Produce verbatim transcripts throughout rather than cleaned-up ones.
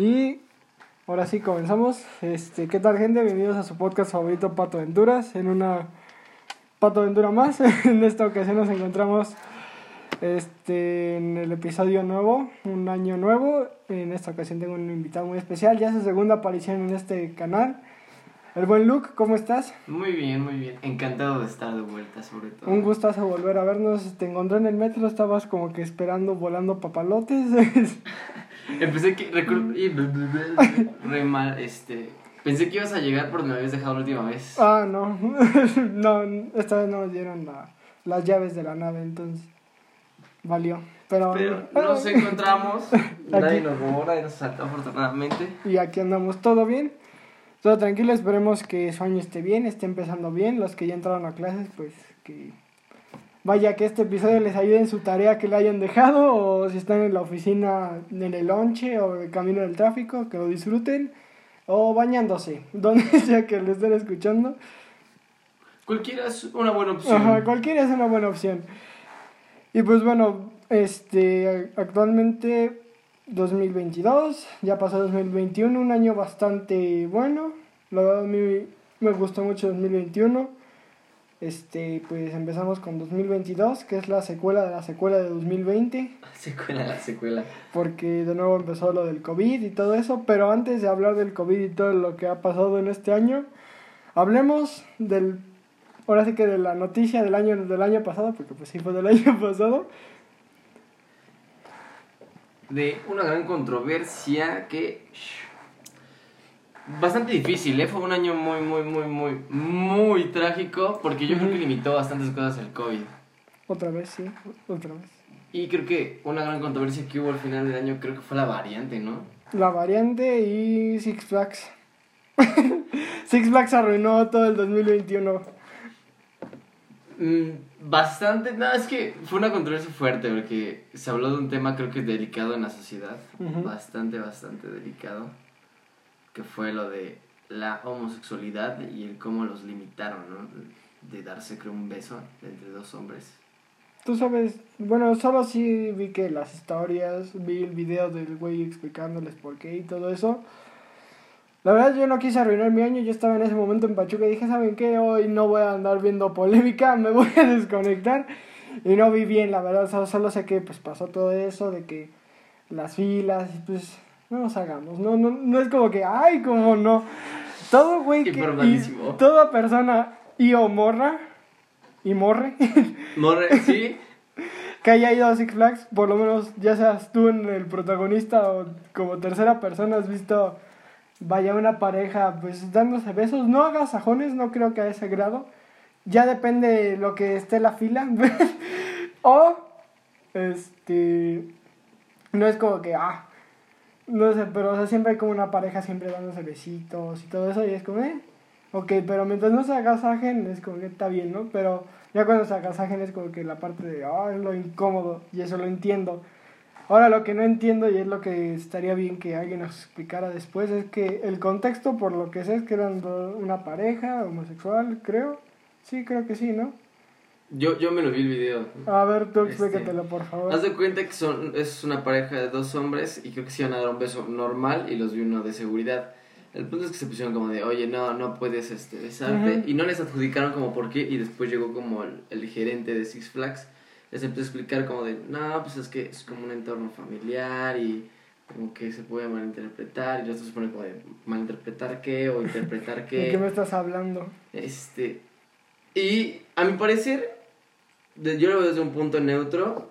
Y ahora sí comenzamos. Este, ¿qué tal, gente? Bienvenidos a su podcast favorito, Pato Venturas. En una Pato Ventura más. En esta ocasión nos encontramos este, en el episodio nuevo, un año nuevo. En esta ocasión tengo un invitado muy especial. Ya es su segunda aparición en este canal. El buen Luke, ¿cómo estás? Muy bien, muy bien. Encantado de estar de vuelta, sobre todo. Un gustazo volver a vernos. Te encontré en el metro, estabas como que esperando, volando papalotes. Empecé que... Recu- y re mal, este... Pensé que ibas a llegar porque me habías dejado la última vez. Ah, no. No, esta vez no nos dieron la, las llaves de la nave, entonces... Valió. Pero, Pero nos encontramos. Nadie nos robó, nadie nos asaltó, afortunadamente. Y aquí andamos, ¿todo bien? Todo tranquilo, esperemos que su año esté bien, esté empezando bien. Los que ya entraron a clases, pues que vaya que este episodio les ayude en su tarea que le hayan dejado, o si están en la oficina, en el lonche o de camino del tráfico, que lo disfruten, o bañándose, donde sea que lo estén escuchando. Cualquiera es una buena opción. Ajá, cualquiera es una buena opción. Y pues bueno, este actualmente... dos mil veintidós, ya pasó dos mil veintiuno, un año bastante bueno. La verdad, a mí me gustó mucho dos mil veintiuno. Este, pues empezamos con dos mil veintidós, que es la secuela de la secuela de dos mil veinte. Secuela de la secuela. Porque de nuevo empezó lo del COVID y todo eso. Pero antes de hablar del COVID y todo lo que ha pasado en este año, hablemos del... Ahora sí que de la noticia del año, del año pasado, porque pues sí fue del año pasado. De una gran controversia que... Bastante difícil, ¿eh? Fue un año muy, muy, muy, muy, muy trágico. Porque yo uh-huh. creo que limitó bastantes cosas el COVID. Otra vez, sí, otra vez. Y creo que una gran controversia que hubo al final del año, creo que fue la variante, ¿no? La variante y Six Flags. Six Flags arruinó todo el dos mil veintiuno. Mm. Bastante, no, es que fue una controversia fuerte porque se habló de un tema creo que delicado en la sociedad, uh-huh. bastante, bastante delicado, que fue lo de la homosexualidad y el cómo los limitaron, ¿no? De darse creo un beso entre dos hombres. Tú sabes, bueno, solo sí vi que las historias, vi el video del güey explicándoles por qué y todo eso. La verdad, yo no quise arruinar mi año, yo estaba en ese momento en Pachuca y dije, ¿saben qué? Hoy no voy a andar viendo polémica, me voy a desconectar. Y no vi bien, la verdad, solo, solo sé que pues pasó todo eso, de que las filas, pues no nos hagamos, no no no es como que, ay, como no. Todo güey que, y toda persona y o morra, y morre. Morre, sí. Que haya ido a Six Flags, por lo menos ya seas tú en el protagonista o como tercera persona has visto... Vaya una pareja, pues, dándose besos. No agasajones, no creo que a ese grado. Ya depende de lo que esté la fila. O, este... No es como que, ah... No sé, pero, o sea, siempre hay como una pareja siempre dándose besitos y todo eso. Y es como, eh... Ok, pero mientras no se agasajen, es como que está bien, ¿no? Pero ya cuando se agasajen es como que la parte de... Ah, oh, es lo incómodo. Y eso lo entiendo. Ahora, lo que no entiendo, y es lo que estaría bien que alguien nos explicara después, es que el contexto, por lo que sé, es que eran una pareja homosexual, creo. Sí, creo que sí, ¿no? Yo yo me lo vi el video. A ver, tú explícatelo, este, por favor. Haz de cuenta que son es una pareja de dos hombres, y creo que se iban a dar un beso normal, y los vi uno de seguridad. El punto es que se pusieron como de, oye, no, no puedes este, besarte, uh-huh. y no les adjudicaron como por qué, y después llegó como el, el gerente de Six Flags, les empezó a explicar como de, no, pues es que es como un entorno familiar y como que se puede malinterpretar, y los otros ponen como de, ¿malinterpretar qué? O ¿interpretar qué? ¿De qué me estás hablando? Este, y a mi parecer, yo lo veo desde un punto neutro,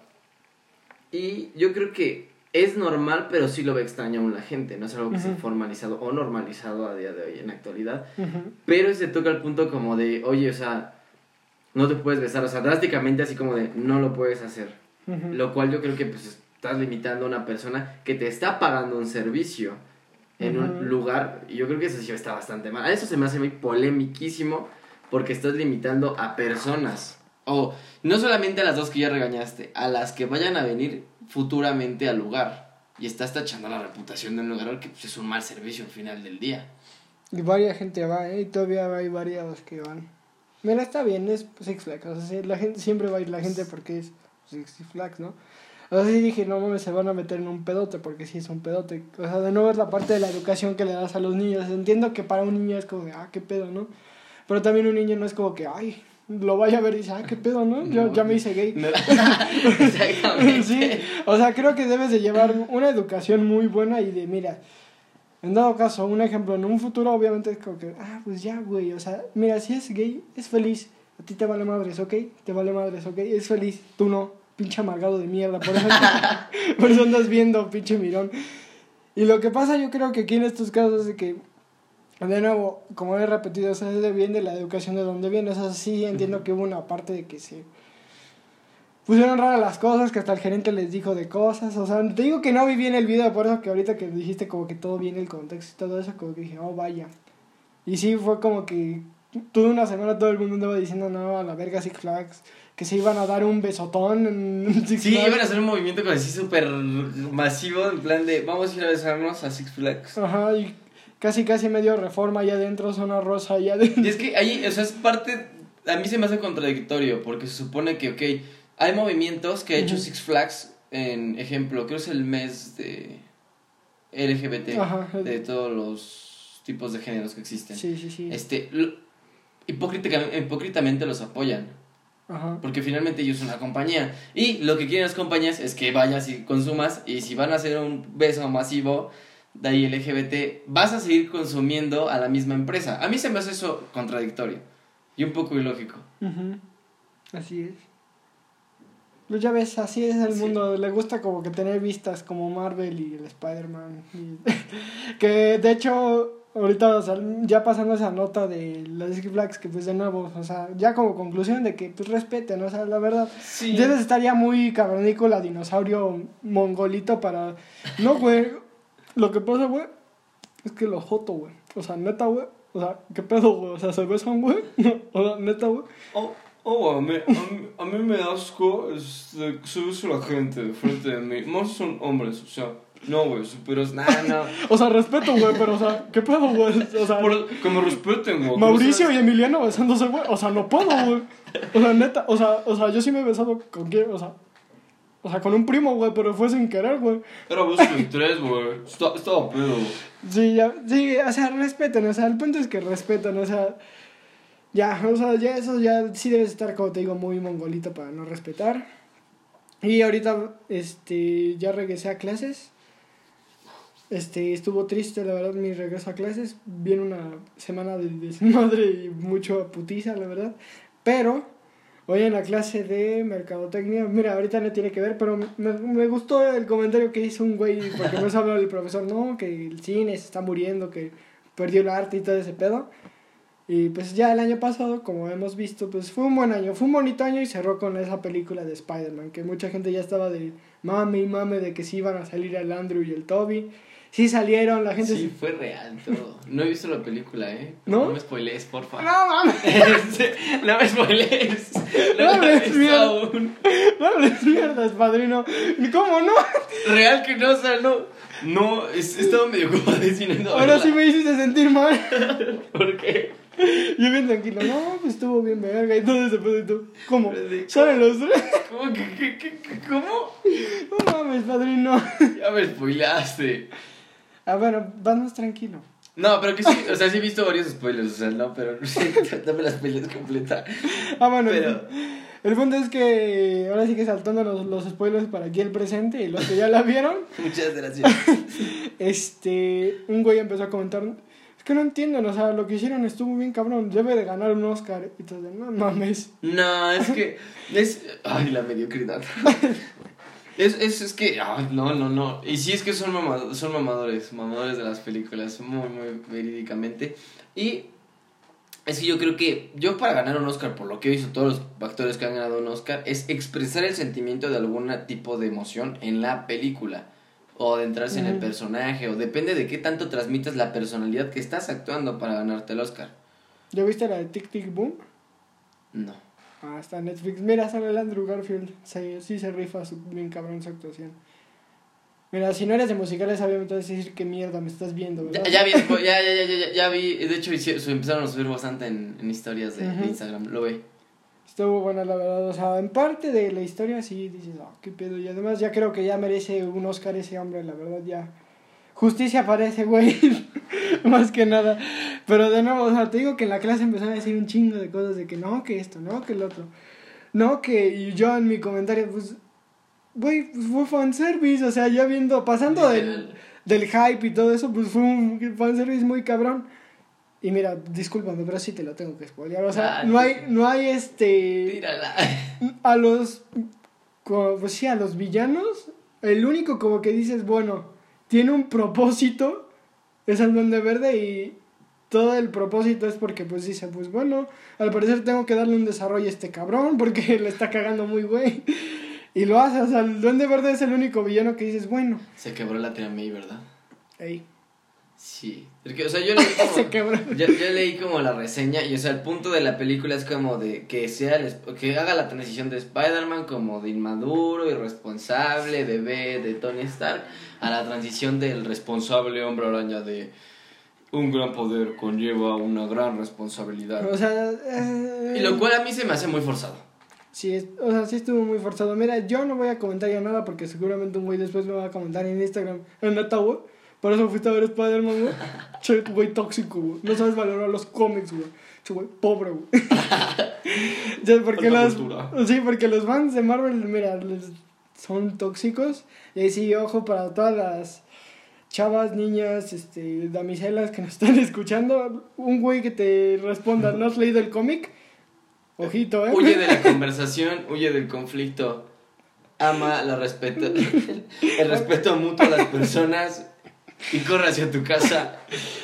y yo creo que es normal, pero sí lo ve extraño aún la gente, no es algo que uh-huh. se ha formalizado o normalizado a día de hoy en la actualidad, uh-huh. pero se toca el punto como de, oye, o sea, no te puedes besar, o sea, drásticamente así como de no lo puedes hacer, uh-huh. lo cual yo creo que pues estás limitando a una persona que te está pagando un servicio en uh-huh. un lugar, y yo creo que eso sí está bastante mal. A eso se me hace muy polemiquísimo porque estás limitando a personas, o no solamente a las dos que ya regañaste, a las que vayan a venir futuramente al lugar, y estás tachando la reputación de un lugar que pues, es un mal servicio al final del día. Y varia gente va, ¿eh? Y todavía hay varias que van. Mira, está bien, es Six Flags, o sea, la gente siempre va a ir la gente porque es Six Flags, ¿no? O sea, sí dije, no mames, se van a meter en un pedote, porque sí es un pedote. O sea, de nuevo es la parte de la educación que le das a los niños. Entiendo que para un niño es como de, ah, qué pedo, ¿no? Pero también un niño no es como que, ay, lo vaya a ver y dice, ah, qué pedo, ¿no? Yo no, ya me hice gay. No. Exactamente. Sí, o sea, creo que debes de llevar una educación muy buena y de, mira... En dado caso, un ejemplo, en un futuro obviamente es como que, ah, pues ya, güey, o sea, mira, si es gay, es feliz, a ti te vale madres, ¿ok? Te vale madres, ¿ok? Es feliz, tú no, pinche amargado de mierda, por eso, por eso andas viendo, pinche mirón. Y lo que pasa yo creo que aquí en estos casos es que, de nuevo, como he repetido, o sea, es de bien de la educación de donde viene, o sea, sí entiendo que hubo una parte de que se... pusieron raras las cosas, que hasta el gerente les dijo de cosas, o sea, te digo que no vi bien el video, por eso que ahorita que dijiste como que todo bien el contexto y todo eso, como que dije, oh, vaya. Y sí, fue como que toda una semana todo el mundo andaba diciendo, no, a la verga Six Flags, que se iban a dar un besotón en Six sí, Flags. Sí, iban a hacer un movimiento como así súper masivo, en plan de, vamos a ir a besarnos a Six Flags. Ajá, y casi casi medio Reforma allá adentro, Zona Rosa allá adentro. Y es que ahí, o sea, es parte, a mí se me hace contradictorio, porque se supone que, okay, hay movimientos que ha hecho uh-huh. Six Flags, en ejemplo, creo que es el mes de L G B T, ajá, de todos los tipos de géneros que existen. Sí, sí, sí. Este, lo, hipócrita, hipócritamente los apoyan, ajá, porque finalmente ellos son una compañía. Y lo que quieren las compañías es que vayas y consumas, y si van a hacer un beso masivo de ahí L G B T, vas a seguir consumiendo a la misma empresa. A mí se me hace eso contradictorio y un poco ilógico. Uh-huh. Así es. Pues ya ves, así es el sí. mundo, le gusta como que tener vistas como Marvel y el Spider-Man. Y que de hecho, ahorita, o sea, ya pasando esa nota de los Six Flags, que pues de nuevo, o sea, ya como conclusión de que pues respeten, o sea, la verdad, sí. Debes estar ya muy cavernícola, dinosaurio mongolito para... No, güey, lo que pasa, güey, es que lo joto, güey, o sea, neta, güey, o sea, qué pedo, güey, o sea, se besan, güey, o sea, neta, güey. Oh. Oh, a mí, a, mí, a mí me da asco este, subirse la gente de frente de mí. Más son hombres, o sea, no, güey, superas, nada, no. O sea, respeto, güey, pero, o sea, ¿qué pedo, güey? O sea, por, que me respeten, güey. Mauricio ¿sabes? Y Emiliano besándose, güey, o sea, no puedo, güey. O sea, neta, o sea, o sea, yo sí me he besado con quién, o sea, o sea, con un primo, güey, pero fue sin querer, güey. Era vos con tres, güey, estaba pedo, güey. Sí, ya, sí, o sea, respeten, o sea, el punto es que respetan, o sea... Ya, o sea, ya eso ya sí debes estar, como te digo, muy mongolito para no respetar. Y ahorita, este, ya regresé a clases. Este, estuvo triste, la verdad, mi regreso a clases. Viene una semana de desmadre y mucho putiza, la verdad. Pero, hoy en la clase de mercadotecnia, mira, ahorita no tiene que ver, pero me, me gustó el comentario que hizo un güey, porque me habló el profesor, no, que el cine se está muriendo, que perdió el arte y todo ese pedo. Y pues ya el año pasado, como hemos visto, pues fue un buen año, fue un bonito año y cerró con esa película de Spider-Man, que mucha gente ya estaba de mame y mame de que sí iban a salir el Andrew y el Tobey. Sí salieron, la gente... Sí, se... fue real todo. No he visto la película, ¿eh? ¿No? No me spoilees, porfa. ¡No, mames! ¡No me spoilees! ¡No hables mierdas! ¡No hables mierdas, padrino! ¿Cómo no? Real que no, o sea, no... No, es, estaba medio como diciendo... Ahora verla. Sí me hiciste sentir mal. ¿Por qué? Yo bien tranquilo, no, pues estuvo bien verga y todo ese pedo y todo. ¿Cómo? ¿Salen los tres? ¿Cómo? ¿Qué, qué, qué, qué, ¿Cómo? No mames, padrino. Ya me spoilaste. Ah, bueno, vas más tranquilo. No, pero que sí, o sea, sí he visto varios spoilers, o sea, no, pero dame las pelis completas. Ah, bueno, pero... el punto es que ahora sí que saltando los, los spoilers para aquí el presente y los que ya la vieron. Muchas gracias. Este, un güey empezó a comentar... Es que no entienden, o sea, lo que hicieron estuvo bien cabrón, debe de ganar un Oscar. Y todo, no mames. No, es que, es, ay, la mediocridad. Es, es, es que, ay, no, no, no. Y sí es que son, mamado, son mamadores, mamadores de las películas, muy, muy verídicamente. Y es que yo creo que, yo para ganar un Oscar, por lo que he visto todos los actores que han ganado un Oscar, es expresar el sentimiento de algún tipo de emoción en la película. O adentrarse uh-huh. en el personaje, o depende de qué tanto transmitas la personalidad que estás actuando para ganarte el Oscar. ¿Ya viste la de Tick Tick Boom? No. Ah, está en Netflix. Mira, sale el Andrew Garfield. Sí, sí se rifa su, bien cabrón su actuación. Mira, si no eres de musicales, obviamente vas a decir qué mierda me estás viendo, ¿verdad? Ya, ya vi, ya, ya, ya, ya, ya vi. De hecho, hicieron, empezaron a subir bastante en, en historias de, uh-huh. de Instagram. Lo ve. estuvo buena la verdad, o sea, en parte de la historia sí dices, ah, oh, qué pedo, y además ya creo que ya merece un Oscar ese hombre, la verdad, ya, justicia para ese güey, más que nada, pero de nuevo, o sea, te digo que en la clase empezaron a decir un chingo de cosas de que no, que esto, no, que el otro, no, que, y yo en mi comentario, pues, güey, pues fue fanservice, o sea, ya viendo, pasando del, del hype y todo eso, pues fue un fanservice muy cabrón. Y mira, discúlpame, pero sí te lo tengo que spoilear. O sea, ah, no hay, no hay este... Tírala. A los... Pues sí, a los villanos. El único como que dices, bueno, tiene un propósito. Es el Duende Verde y... Todo el propósito es porque pues dice, pues bueno, al parecer tengo que darle un desarrollo a este cabrón porque le está cagando muy güey. Y lo hace, o sea, el Duende Verde es el único villano que dices, bueno. Se quebró la tía May, ¿verdad? Ey. Sí, porque, o sea, yo leí como, se quebró. Yo, yo leí como la reseña y, o sea, el punto de la película es como de que sea el, que haga la transición de Spider-Man como de inmaduro, irresponsable, bebé de Tony Stark a la transición del responsable hombre araña de un gran poder conlleva una gran responsabilidad. O sea, eh... y lo cual a mí se me hace muy forzado. Sí, o sea, sí estuvo muy forzado. Mira, yo no voy a comentar ya nada porque seguramente un güey después me va a comentar en Instagram, en la tabú. Por eso fuiste a ver Spider-Man, güey. Che, güey tóxico, güey. No sabes valorar los cómics, güey. Che, güey pobre, güey. Ya, porque las... Sí, porque los fans de Marvel, mira, les... son tóxicos. Y ahí sí, ojo para todas las chavas, niñas, este, damiselas que nos están escuchando. Un güey que te responda, ¿no has leído el cómic? Ojito, eh. Huye de la conversación, huye del conflicto. Ama la respeto. El respeto mutuo a las personas. Y corre hacia tu casa.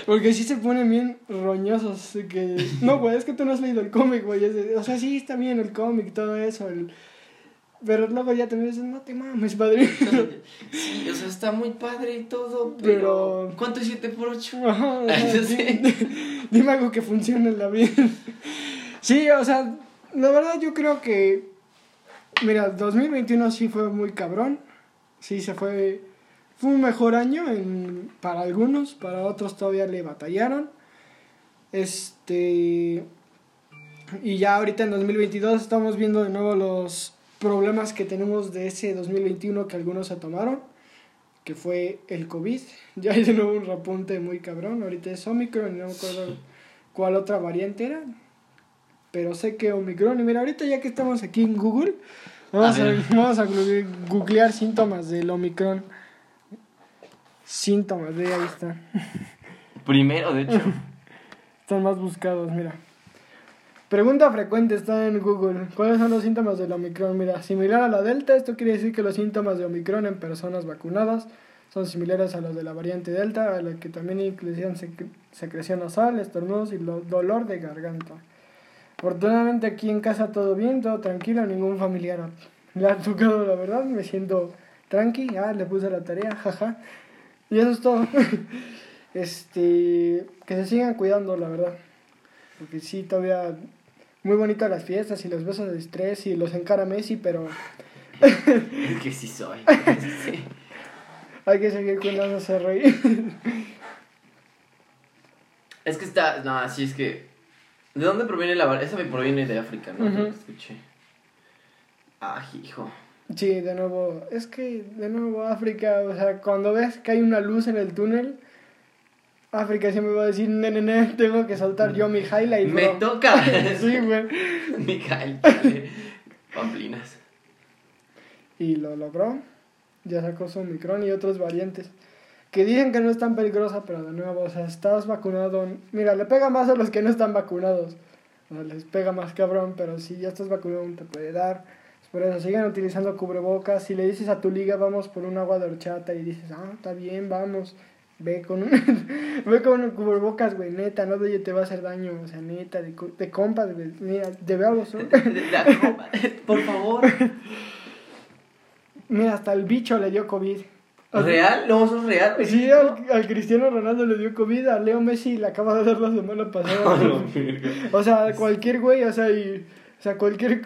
Porque sí se ponen bien roñosos que... No, güey, es que tú no has leído el cómic, güey. O sea, sí está bien el cómic, todo eso el... Pero luego ya también dices, no te mames, padre. Sí, o sea, está muy padre y todo. Pero... pero... ¿Cuánto es siete por ocho? Ajá, o sea, sí. Dime algo que funcione en la vida. Sí, o sea, la verdad yo creo que... Mira, dos mil veintiuno sí fue muy cabrón. Sí, se fue... Fue un mejor año en, para algunos, para otros todavía le batallaron. Este y ya ahorita en dos mil veintidós estamos viendo de nuevo los problemas que tenemos de ese dos mil veintiuno que algunos se tomaron, que fue el COVID. Ya hay de nuevo un repunte muy cabrón, ahorita es Omicron, no me acuerdo cuál otra variante era, pero sé que Omicron. Y mira, ahorita ya que estamos aquí en Google, vamos a, a, vamos a googlear síntomas del Omicron. Síntomas, de ahí está. Primero, de hecho. Están más buscados, mira. Pregunta frecuente está en Google. ¿Cuáles son los síntomas del Omicron? Mira, similar a la Delta, esto quiere decir que los síntomas de Omicron en personas vacunadas son similares a los de la variante Delta, a la que también incluían sec- secreción nasal, estornudos y lo- dolor de garganta. Afortunadamente aquí en casa todo bien, todo tranquilo, ningún familiar le ha tocado, la verdad, me siento tranqui. Ah, le puse la tarea, jaja. Y eso es todo. Este, que se sigan cuidando, la verdad. Porque sí, todavía muy bonitas las fiestas y los besos de estrés y los encara Messi, pero es que sí soy. Sí. Hay que seguir cuidándose, reír. Es que está, no, así es que ¿de dónde proviene la variante? Esa me proviene de África, ¿no? Uh-huh. Escuché. Ah, hijo. Sí, de nuevo, es que de nuevo África, o sea, cuando ves que hay una luz en el túnel, África siempre va a decir, nene, nene, tengo que saltar yo mi highlight, bro. Me toca. Sí, güey. Mi highlight, pamplinas. Y lo logró, ya sacó su Omicron y otros variantes, que dicen que no es tan peligrosa, pero de nuevo, o sea, estás vacunado, mira, le pega más a los que no están vacunados, o sea, les pega más cabrón, pero si ya estás vacunado te puede dar. Por eso, sigan utilizando cubrebocas. Si le dices a tu liga, vamos por un agua de horchata, y dices, ah, está bien, vamos, ve con un, ve con un cubrebocas, güey, neta, no te va a hacer daño, o sea, neta, de, de compas, güey, mira, de veamos, ¿no? Por favor. Mira, hasta el bicho le dio COVID. ¿Real? ¿No, eso es real? Sí, al, al Cristiano Ronaldo le dio COVID, a Leo Messi le acaba de dar la semana pasada. O sea, cualquier güey, o sea, y... O sea, cualquier,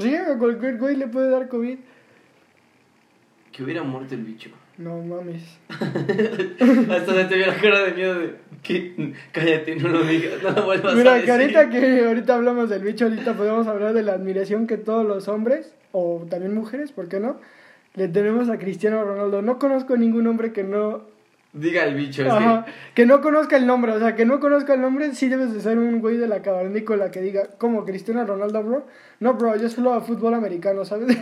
sí, a cualquier güey le puede dar COVID. Que hubiera muerto el bicho. No mames. Hasta se te hubiera cara de miedo de... ¿Qué? Cállate, no lo digas, no lo vuelvas Mira, a decir. Mira, carita que ahorita hablamos del bicho, ahorita podemos hablar de la admiración que todos los hombres, o también mujeres, ¿por qué no?, le tenemos a Cristiano Ronaldo. No conozco ningún hombre que no... Diga el bicho, Ajá, es que... que no conozca el nombre, o sea, que no conozca el nombre, sí debes de ser un güey de la cavernícola que diga, ¿cómo, Cristiano Ronaldo, bro? No, bro, yo solo a fútbol americano, ¿sabes?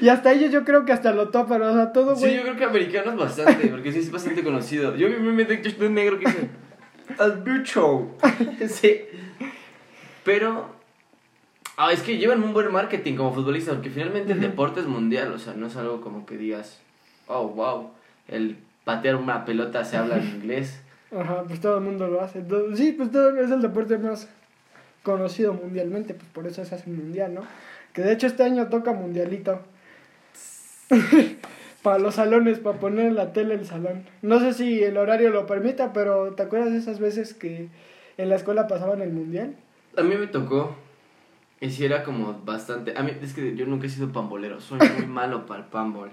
Y hasta ellos yo creo que hasta lo topan, o sea, todo, güey. Sí, yo creo que americano es bastante, porque sí es bastante conocido. Yo me meto que estoy negro que dice, al bicho. Sí. Pero... Ah, es que llevan un buen marketing como futbolistas, porque finalmente el deporte es mundial, o sea, no es algo como que digas, oh, wow, el patear una pelota se habla en inglés. Ajá, pues todo el mundo lo hace. Todo, sí, pues todo es el deporte más conocido mundialmente, pues por eso se hace mundial, ¿no? Que de hecho este año toca mundialito. Para los salones, para poner en la tele el salón. No sé si el horario lo permita, pero ¿te acuerdas de esas veces que en la escuela pasaban el mundial? A mí me tocó. Y si era como bastante... A mí, es que yo nunca he sido pambolero. Soy muy malo para el pambol.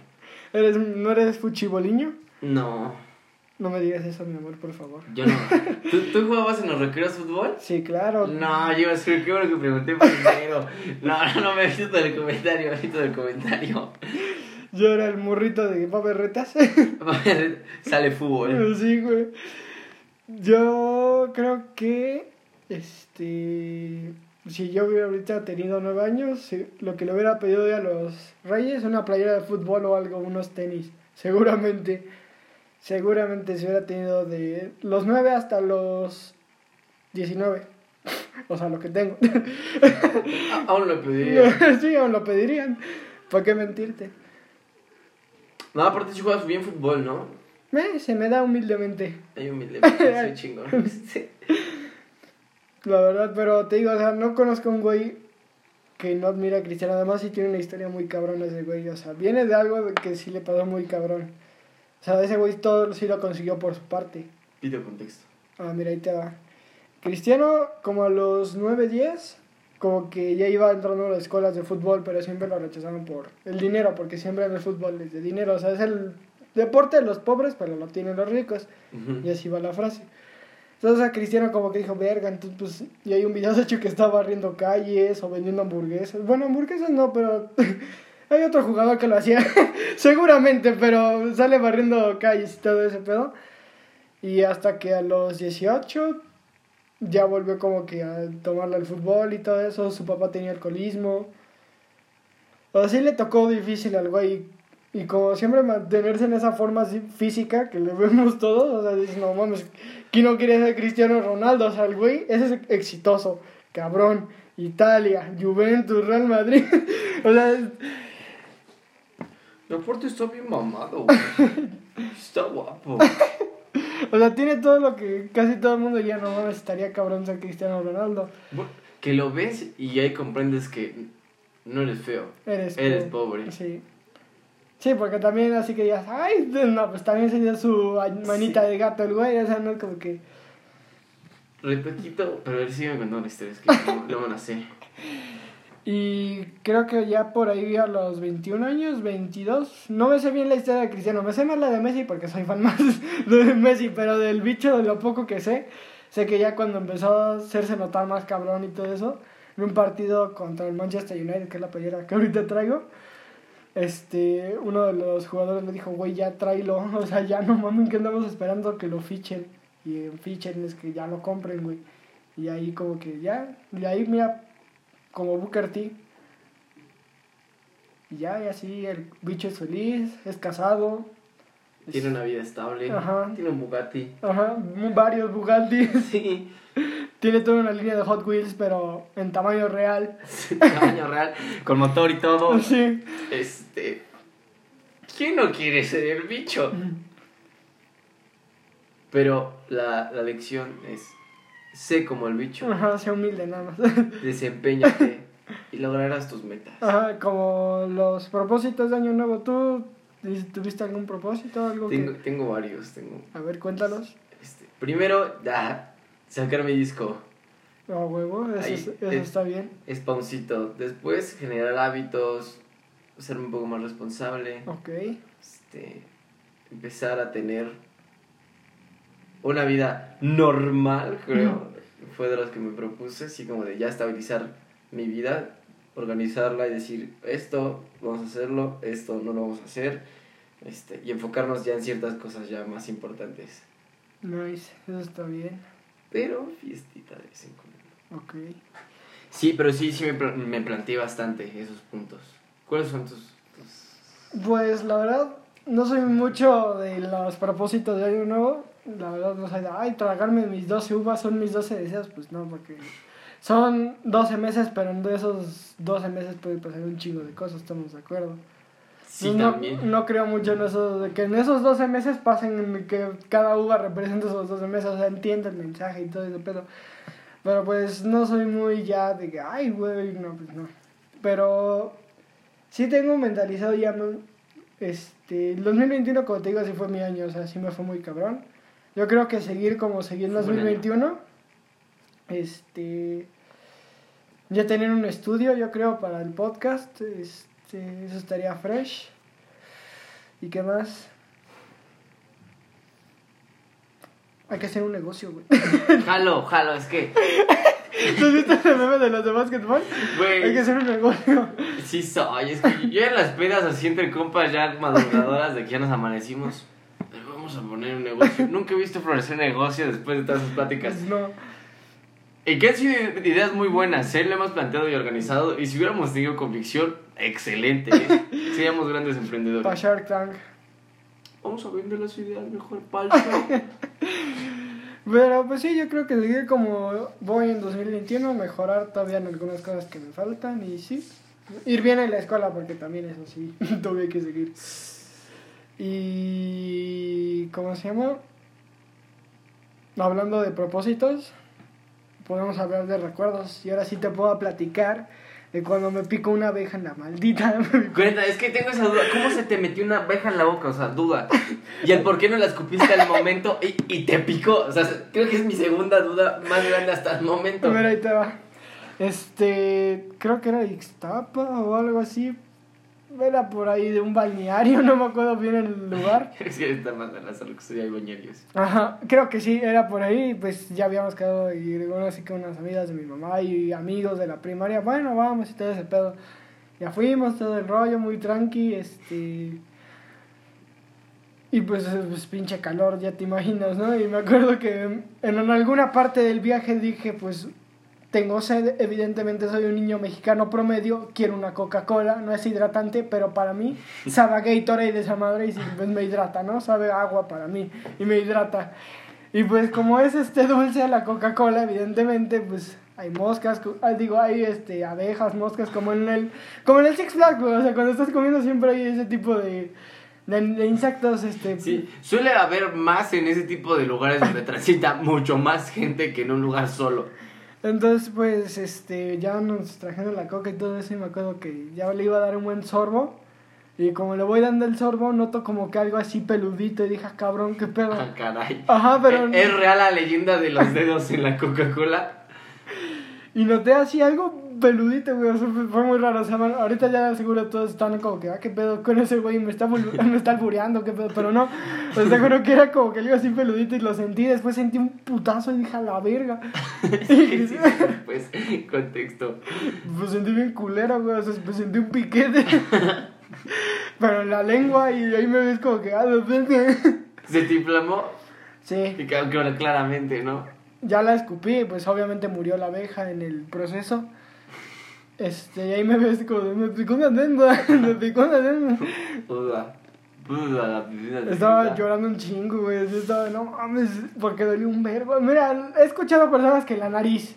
¿Eres, ¿No eres fuchiboliño? No. No me digas eso, mi amor, por favor. Yo no. ¿Tú, ¿tú jugabas en los recreos fútbol? Sí, claro. No, yo creo que bueno que pregunté por primero. No, no, no me visto del comentario, me visto del comentario. Yo era el morrito de paperretas. Sale fútbol. Sí, güey. Yo creo que... Este... Si yo hubiera ahorita tenido nueve años, si, lo que le hubiera pedido yo a los reyes, una playera de fútbol o algo, unos tenis. Seguramente, seguramente se hubiera tenido de los nueve hasta los diecinueve. O sea, lo que tengo. Aún lo pedirían. Sí, aún lo pedirían. ¿Para qué mentirte? No, aparte si juegas bien fútbol, ¿no? Eh, se me da humildemente. Ay, humildemente, soy chingón. Sí. La verdad, pero te digo, o sea, no conozco a un güey que no admira a Cristiano. Además, sí tiene una historia muy cabrona ese güey. O sea, viene de algo que sí le pasó muy cabrón. O sea, ese güey todo sí lo consiguió por su parte. Pide contexto. Ah, mira, ahí te va. Cristiano, como a los nueve, diez, como que ya iba entrando a las escuelas de fútbol, pero siempre lo rechazaron por el dinero, porque siempre en el fútbol es de dinero. O sea, es el deporte de los pobres, pero lo tienen los ricos. Uh-huh. Y así va la frase. Entonces a Cristiano como que dijo, verga, entonces pues... Y hay un videocho que está barriendo calles o vendiendo hamburguesas. Bueno, hamburguesas no, pero... hay otro jugador que lo hacía, seguramente, pero sale barriendo calles y todo ese pedo. Y hasta que a los dieciocho ya volvió como que a tomarle al fútbol y todo eso. Su papá tenía alcoholismo. O sea, sí le tocó difícil al güey. Y como siempre mantenerse en esa forma así, física que le vemos todos, o sea, dices, no mames, ¿quién no quiere ser Cristiano Ronaldo? O sea, el güey ese es exitoso, cabrón, Italia, Juventus, Real Madrid, o sea... Es... Aparte está bien mamado, güey. Está guapo. O sea, tiene todo lo que casi todo el mundo ya no mames, estaría cabrón ser Cristiano Ronaldo. Que lo ves y ahí comprendes que no eres feo, eres, eres pobre. pobre. Sí. Sí, porque también así que digas, ay, no, pues también sería su manita sí. de gato el güey, o sea, no es como que... Repetito, pero él sigue contando historias que no, lo van a hacer. Y creo que ya por ahí a los veintiún años, veintidós, no me sé bien la historia de Cristiano, me sé más la de Messi porque soy fan más de Messi, pero del bicho, de lo poco que sé, sé que ya cuando empezó a hacerse notar más cabrón y todo eso, en un partido contra el Manchester United, que es la playera que ahorita traigo, Este, uno de los jugadores le dijo, güey, ya tráelo, o sea, ya no mames, que andamos esperando que lo fichen. Y en fichen es que ya lo compren, güey. Y ahí como que ya, y ahí mira, como Booker T. Y ya, y así, el bicho es feliz, es casado. Tiene es... una vida estable. Ajá. Tiene un Bugatti. Ajá, varios Bugattis. Sí. Tiene toda una línea de Hot Wheels, pero en tamaño real. Sí, tamaño real, con motor y todo. Sí. Este... ¿Quién no quiere ser el bicho? Pero la, la lección es... Sé como el bicho. Ajá, sé humilde nada más. Desempeñate y lograrás tus metas. Ajá, como los propósitos de Año Nuevo. ¿Tú tuviste algún propósito? Algo tengo, que... tengo varios, tengo... A ver, cuéntalos. Este, primero, ya... Sacar mi disco. A oh, huevo, eso, Ahí, es, eso es, está bien. Es pauncito. Después, generar hábitos, ser un poco más responsable. Ok. Este, empezar a tener una vida normal, creo. Fue de las que me propuse, así como de ya estabilizar mi vida, organizarla y decir, esto vamos a hacerlo, esto no lo vamos a hacer, este, y enfocarnos ya en ciertas cosas ya más importantes. Nice, eso está bien. Pero fiestita de vez en cuando. Ok. Sí, pero sí, sí me, me planteé bastante esos puntos. ¿Cuáles son tus, tus...? Pues, la verdad, no soy mucho de los propósitos de año nuevo. La verdad, no soy de, ay, tragarme mis doce uvas, son mis doce deseos. Pues no, porque son doce meses, pero en esos doce meses puede pasar un chingo de cosas, estamos de acuerdo. Sí, no, también. No creo mucho en eso, de que en esos doce meses pasen, que cada uva represente esos doce meses, o sea, entiende el mensaje y todo ese pedo. Pero pues no soy muy ya de que, ay, güey, no, pues no. Pero sí tengo mentalizado ya, ¿no? Este, el dos mil veintiuno, como te digo, sí fue mi año, o sea, sí me fue muy cabrón. Yo creo que seguir como seguí en dos mil veintiuno, este, ya tener un estudio, yo creo, para el podcast, este, eso estaría fresh. ¿Y qué más? Hay que hacer un negocio, güey. Jalo, jalo, es que... ¿Tú viste el meme de los de básquetbol? Güey. Hay que hacer un negocio. Sí soy, es que yo en las pedas así entre compas ya madrugadoras de que ya nos amanecimos. Pero vamos a poner un negocio. Nunca he visto florecer negocio después de todas esas pláticas. Pues no. Y que han sido ideas muy buenas, ¿eh? Lo hemos planteado y organizado. Y si hubiéramos tenido convicción, excelente, ¿eh? Seríamos grandes emprendedores. Para Shark Tank. Vamos a vender las ideas mejor palco. Pero pues sí, yo creo que seguir como voy en dos mil veintiuno, mejorar todavía en algunas cosas que me faltan y sí, ir bien en la escuela porque también eso sí, todavía hay que seguir. Y... ¿cómo se llama? Hablando de propósitos, podemos hablar de recuerdos y ahora sí te puedo platicar de cuando me picó una abeja en la maldita. Greta, es que tengo esa duda. ¿Cómo se te metió una abeja en la boca? O sea, duda. Y el por qué no la escupiste al momento y, y te picó. O sea, creo que es mi segunda duda más grande hasta el momento. A ver, ahí te va. Este, creo que era Ixtapa o algo así. Era por ahí de un balneario, no me acuerdo bien el lugar. Es que está más de la salud que estudia balnearios. Ajá, creo que sí, era por ahí. Pues ya habíamos quedado y bueno, así que unas amigas de mi mamá y amigos de la primaria. Bueno, vamos y todo ese pedo. Ya fuimos, todo el rollo, muy tranqui. Este. Y pues, pues pinche calor, ya te imaginas, ¿no? Y me acuerdo que en, en alguna parte del viaje dije, pues. Tengo sed, evidentemente soy un niño mexicano promedio, quiero una Coca-Cola, no es hidratante, pero para mí sabe a Gatorade de esa madre y pues me hidrata, ¿no? Sabe agua para mí y me hidrata. Y pues como es este dulce la Coca-Cola, evidentemente pues hay moscas, digo, hay este abejas, moscas, como en el como en el Six Flags, o sea, cuando estás comiendo siempre hay ese tipo de... De, de insectos, este... Sí, suele haber más en ese tipo de lugares donde transita mucho más gente que en un lugar solo. Entonces, pues, este, ya nos trajeron la coca y todo eso, y me acuerdo que ya le iba a dar un buen sorbo, y como le voy dando el sorbo, noto como que algo así peludito, y dije, ah, cabrón, qué pedo. Ah, caray. Ajá, pero... ¿Es, ¿Es real la leyenda de los dedos en la Coca-Cola? Y noté así algo peludito, güey, o sea, fue muy raro, o sea, man, ahorita ya seguro todos están como que, ah, qué pedo con ese güey, me está, bul- me está albureando, qué pedo, pero no, o sea, creo que era como que algo así peludito y lo sentí, después sentí un putazo y dije, a la verga. Sí, sí, pues, contexto. Pues sentí bien culera, güey, o sea, pues sentí un piquete, pero en la lengua y ahí me ves como que, ah, lo pensé. ¿Se te inflamó? Sí. Y claro, claramente, ¿no? Ya la escupí, pues obviamente murió la abeja en el proceso. Este, y ahí me ves como, me picó una lengua, me picó una lengua. Uda, uda, la piscina. Estaba llorando un chingo, güey, yo estaba, no mames, porque dolió un verbo. Mira, he escuchado a personas que en la nariz,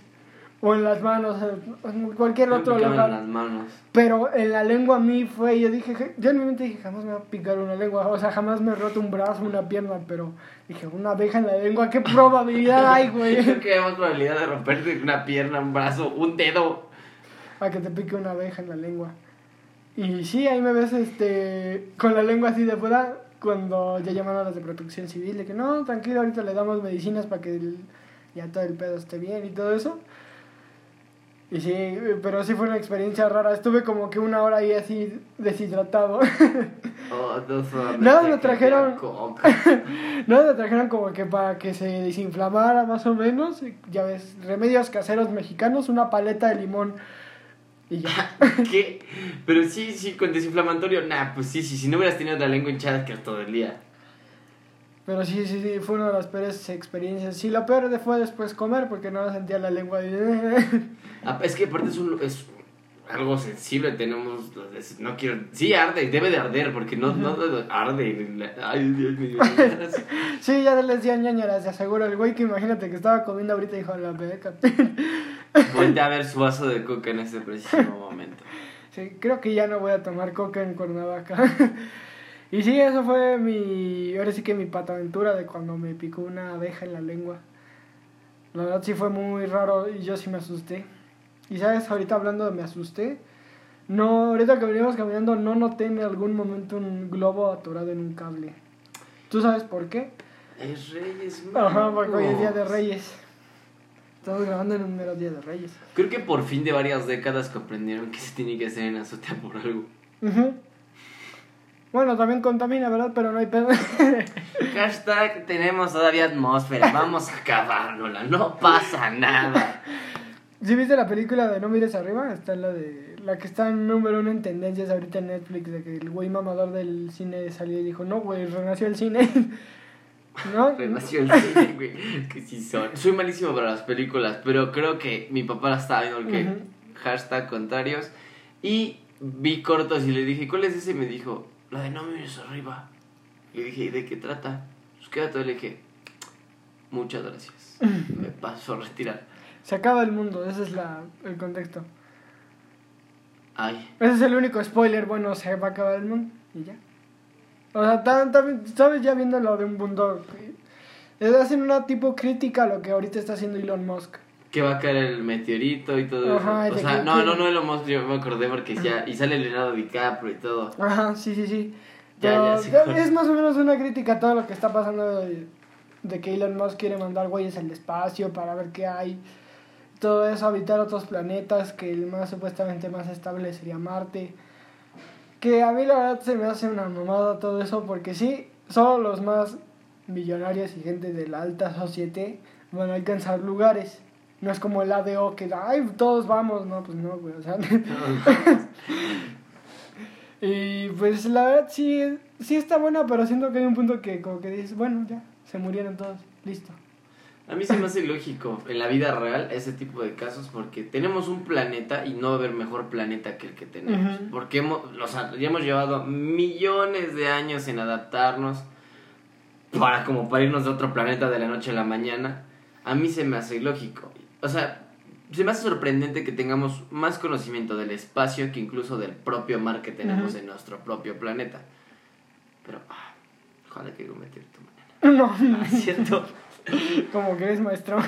o en las manos, en cualquier otro lugar. En las manos. Pero en la lengua a mí fue, yo dije, yo en mi mente dije, jamás me va a picar una lengua, o sea, jamás me he roto un brazo, una pierna, pero dije, una abeja en la lengua, ¿qué probabilidad hay, güey? Creo que hay más probabilidad de romperte una pierna, un brazo, un dedo. A que te pique una abeja en la lengua. Y sí, ahí me ves este con la lengua así de fuera. Cuando ya llamaron a las de protección civil, de que no, tranquilo, ahorita le damos medicinas para que el, ya todo el pedo esté bien y todo eso. Y sí, pero sí fue una experiencia rara. Estuve como que una hora ahí así deshidratado. Oh, no, no, lo trajeron no, lo trajeron como que para que se desinflamara más o menos. Ya ves, remedios caseros mexicanos, una paleta de limón y ya. ¿Qué? Pero sí, sí, con desinflamatorio. Nah, pues sí, sí, si no hubieras tenido la lengua hinchada que todo el día. Pero sí, sí, sí, fue una de las peores experiencias. Sí, lo peor fue después comer porque no sentía la lengua. Ah, es que aparte es un... Es... algo sensible tenemos, no quiero, sí arde, debe de arder, porque no, no arde, ay Dios mío. Sí, ya les decía ñañaras, ya seguro, el güey que imagínate que estaba comiendo ahorita dijo, la beca. Voltea a ver su vaso de coca en ese preciso momento. Sí, creo que ya no voy a tomar coca en Cuernavaca. Y sí, eso fue mi, ahora sí que mi pataventura de cuando me picó una abeja en la lengua. La verdad sí fue muy raro y yo sí me asusté. Y sabes, ahorita hablando de me asusté, no, ahorita que venimos caminando no noté en algún momento un globo atorado en un cable. ¿Tú sabes por qué? Es Reyes. Ajá, porque hoy es Día de Reyes. Estamos grabando en un mero Día de Reyes. Creo que por fin de varias décadas comprendieron que se tiene que hacer en azotea por algo. Uh-huh. Bueno, también contamina, ¿verdad? Pero no hay pedo. Hashtag tenemos todavía atmósfera, vamos a acabárnosla, no pasa nada. ¿Sí viste la película de No mires arriba? Está la de la que está en número uno en tendencias ahorita en Netflix, de que el güey mamador del cine salió y dijo, no, güey, renació el cine. ¿No? Renació el cine, güey. Que sí son. Soy malísimo para las películas, pero creo que mi papá la estaba viendo, que uh-huh. hashtag contrarios. Y vi cortos y le dije, ¿cuál es ese? Y me dijo, la de No mires arriba. Le dije, ¿y de qué trata? Pues quédate, le dije, muchas gracias. Me paso a retirar. Se acaba el mundo, ese es la, el contexto. Ay. Ese es el único spoiler, bueno, se va a acabar el mundo y ya. O sea, tan, tan, sabes, ya viendo lo de un mundo, le hacen una tipo crítica a lo que ahorita está haciendo Elon Musk. Que va a caer el meteorito y todo. Ajá, eso. O sea, no, no, no Elon Musk, yo me acordé porque ya, y sale Leonardo DiCaprio y todo. Ajá, sí, sí, sí. Ya, ya, ya, es más o menos una crítica a todo lo que está pasando de, de que Elon Musk quiere mandar güeyes al espacio para ver qué hay. Todo eso, habitar otros planetas, que el más supuestamente más estable sería Marte. Que a mí la verdad se me hace una mamada todo eso, porque sí, solo los más millonarios y gente de la alta sociedad van a alcanzar lugares. No es como el A D O que, ay, todos vamos. No, pues no, güey, o sea. Y pues la verdad sí, sí está buena, pero siento que hay un punto que como que dices, bueno, ya, se murieron todos, listo. A mí se me hace ilógico en la vida real ese tipo de casos, porque tenemos un planeta y no va a haber mejor planeta que el que tenemos. Uh-huh. Porque hemos, o sea, ya hemos llevado millones de años en adaptarnos para como para irnos de otro planeta de la noche a la mañana. A mí se me hace ilógico. O sea, se me hace sorprendente que tengamos más conocimiento del espacio que incluso del propio mar que tenemos uh-huh. en nuestro propio planeta. Pero, ah, ojalá que cometer tu mañana. No. Ah, es cierto. Como que eres maestro.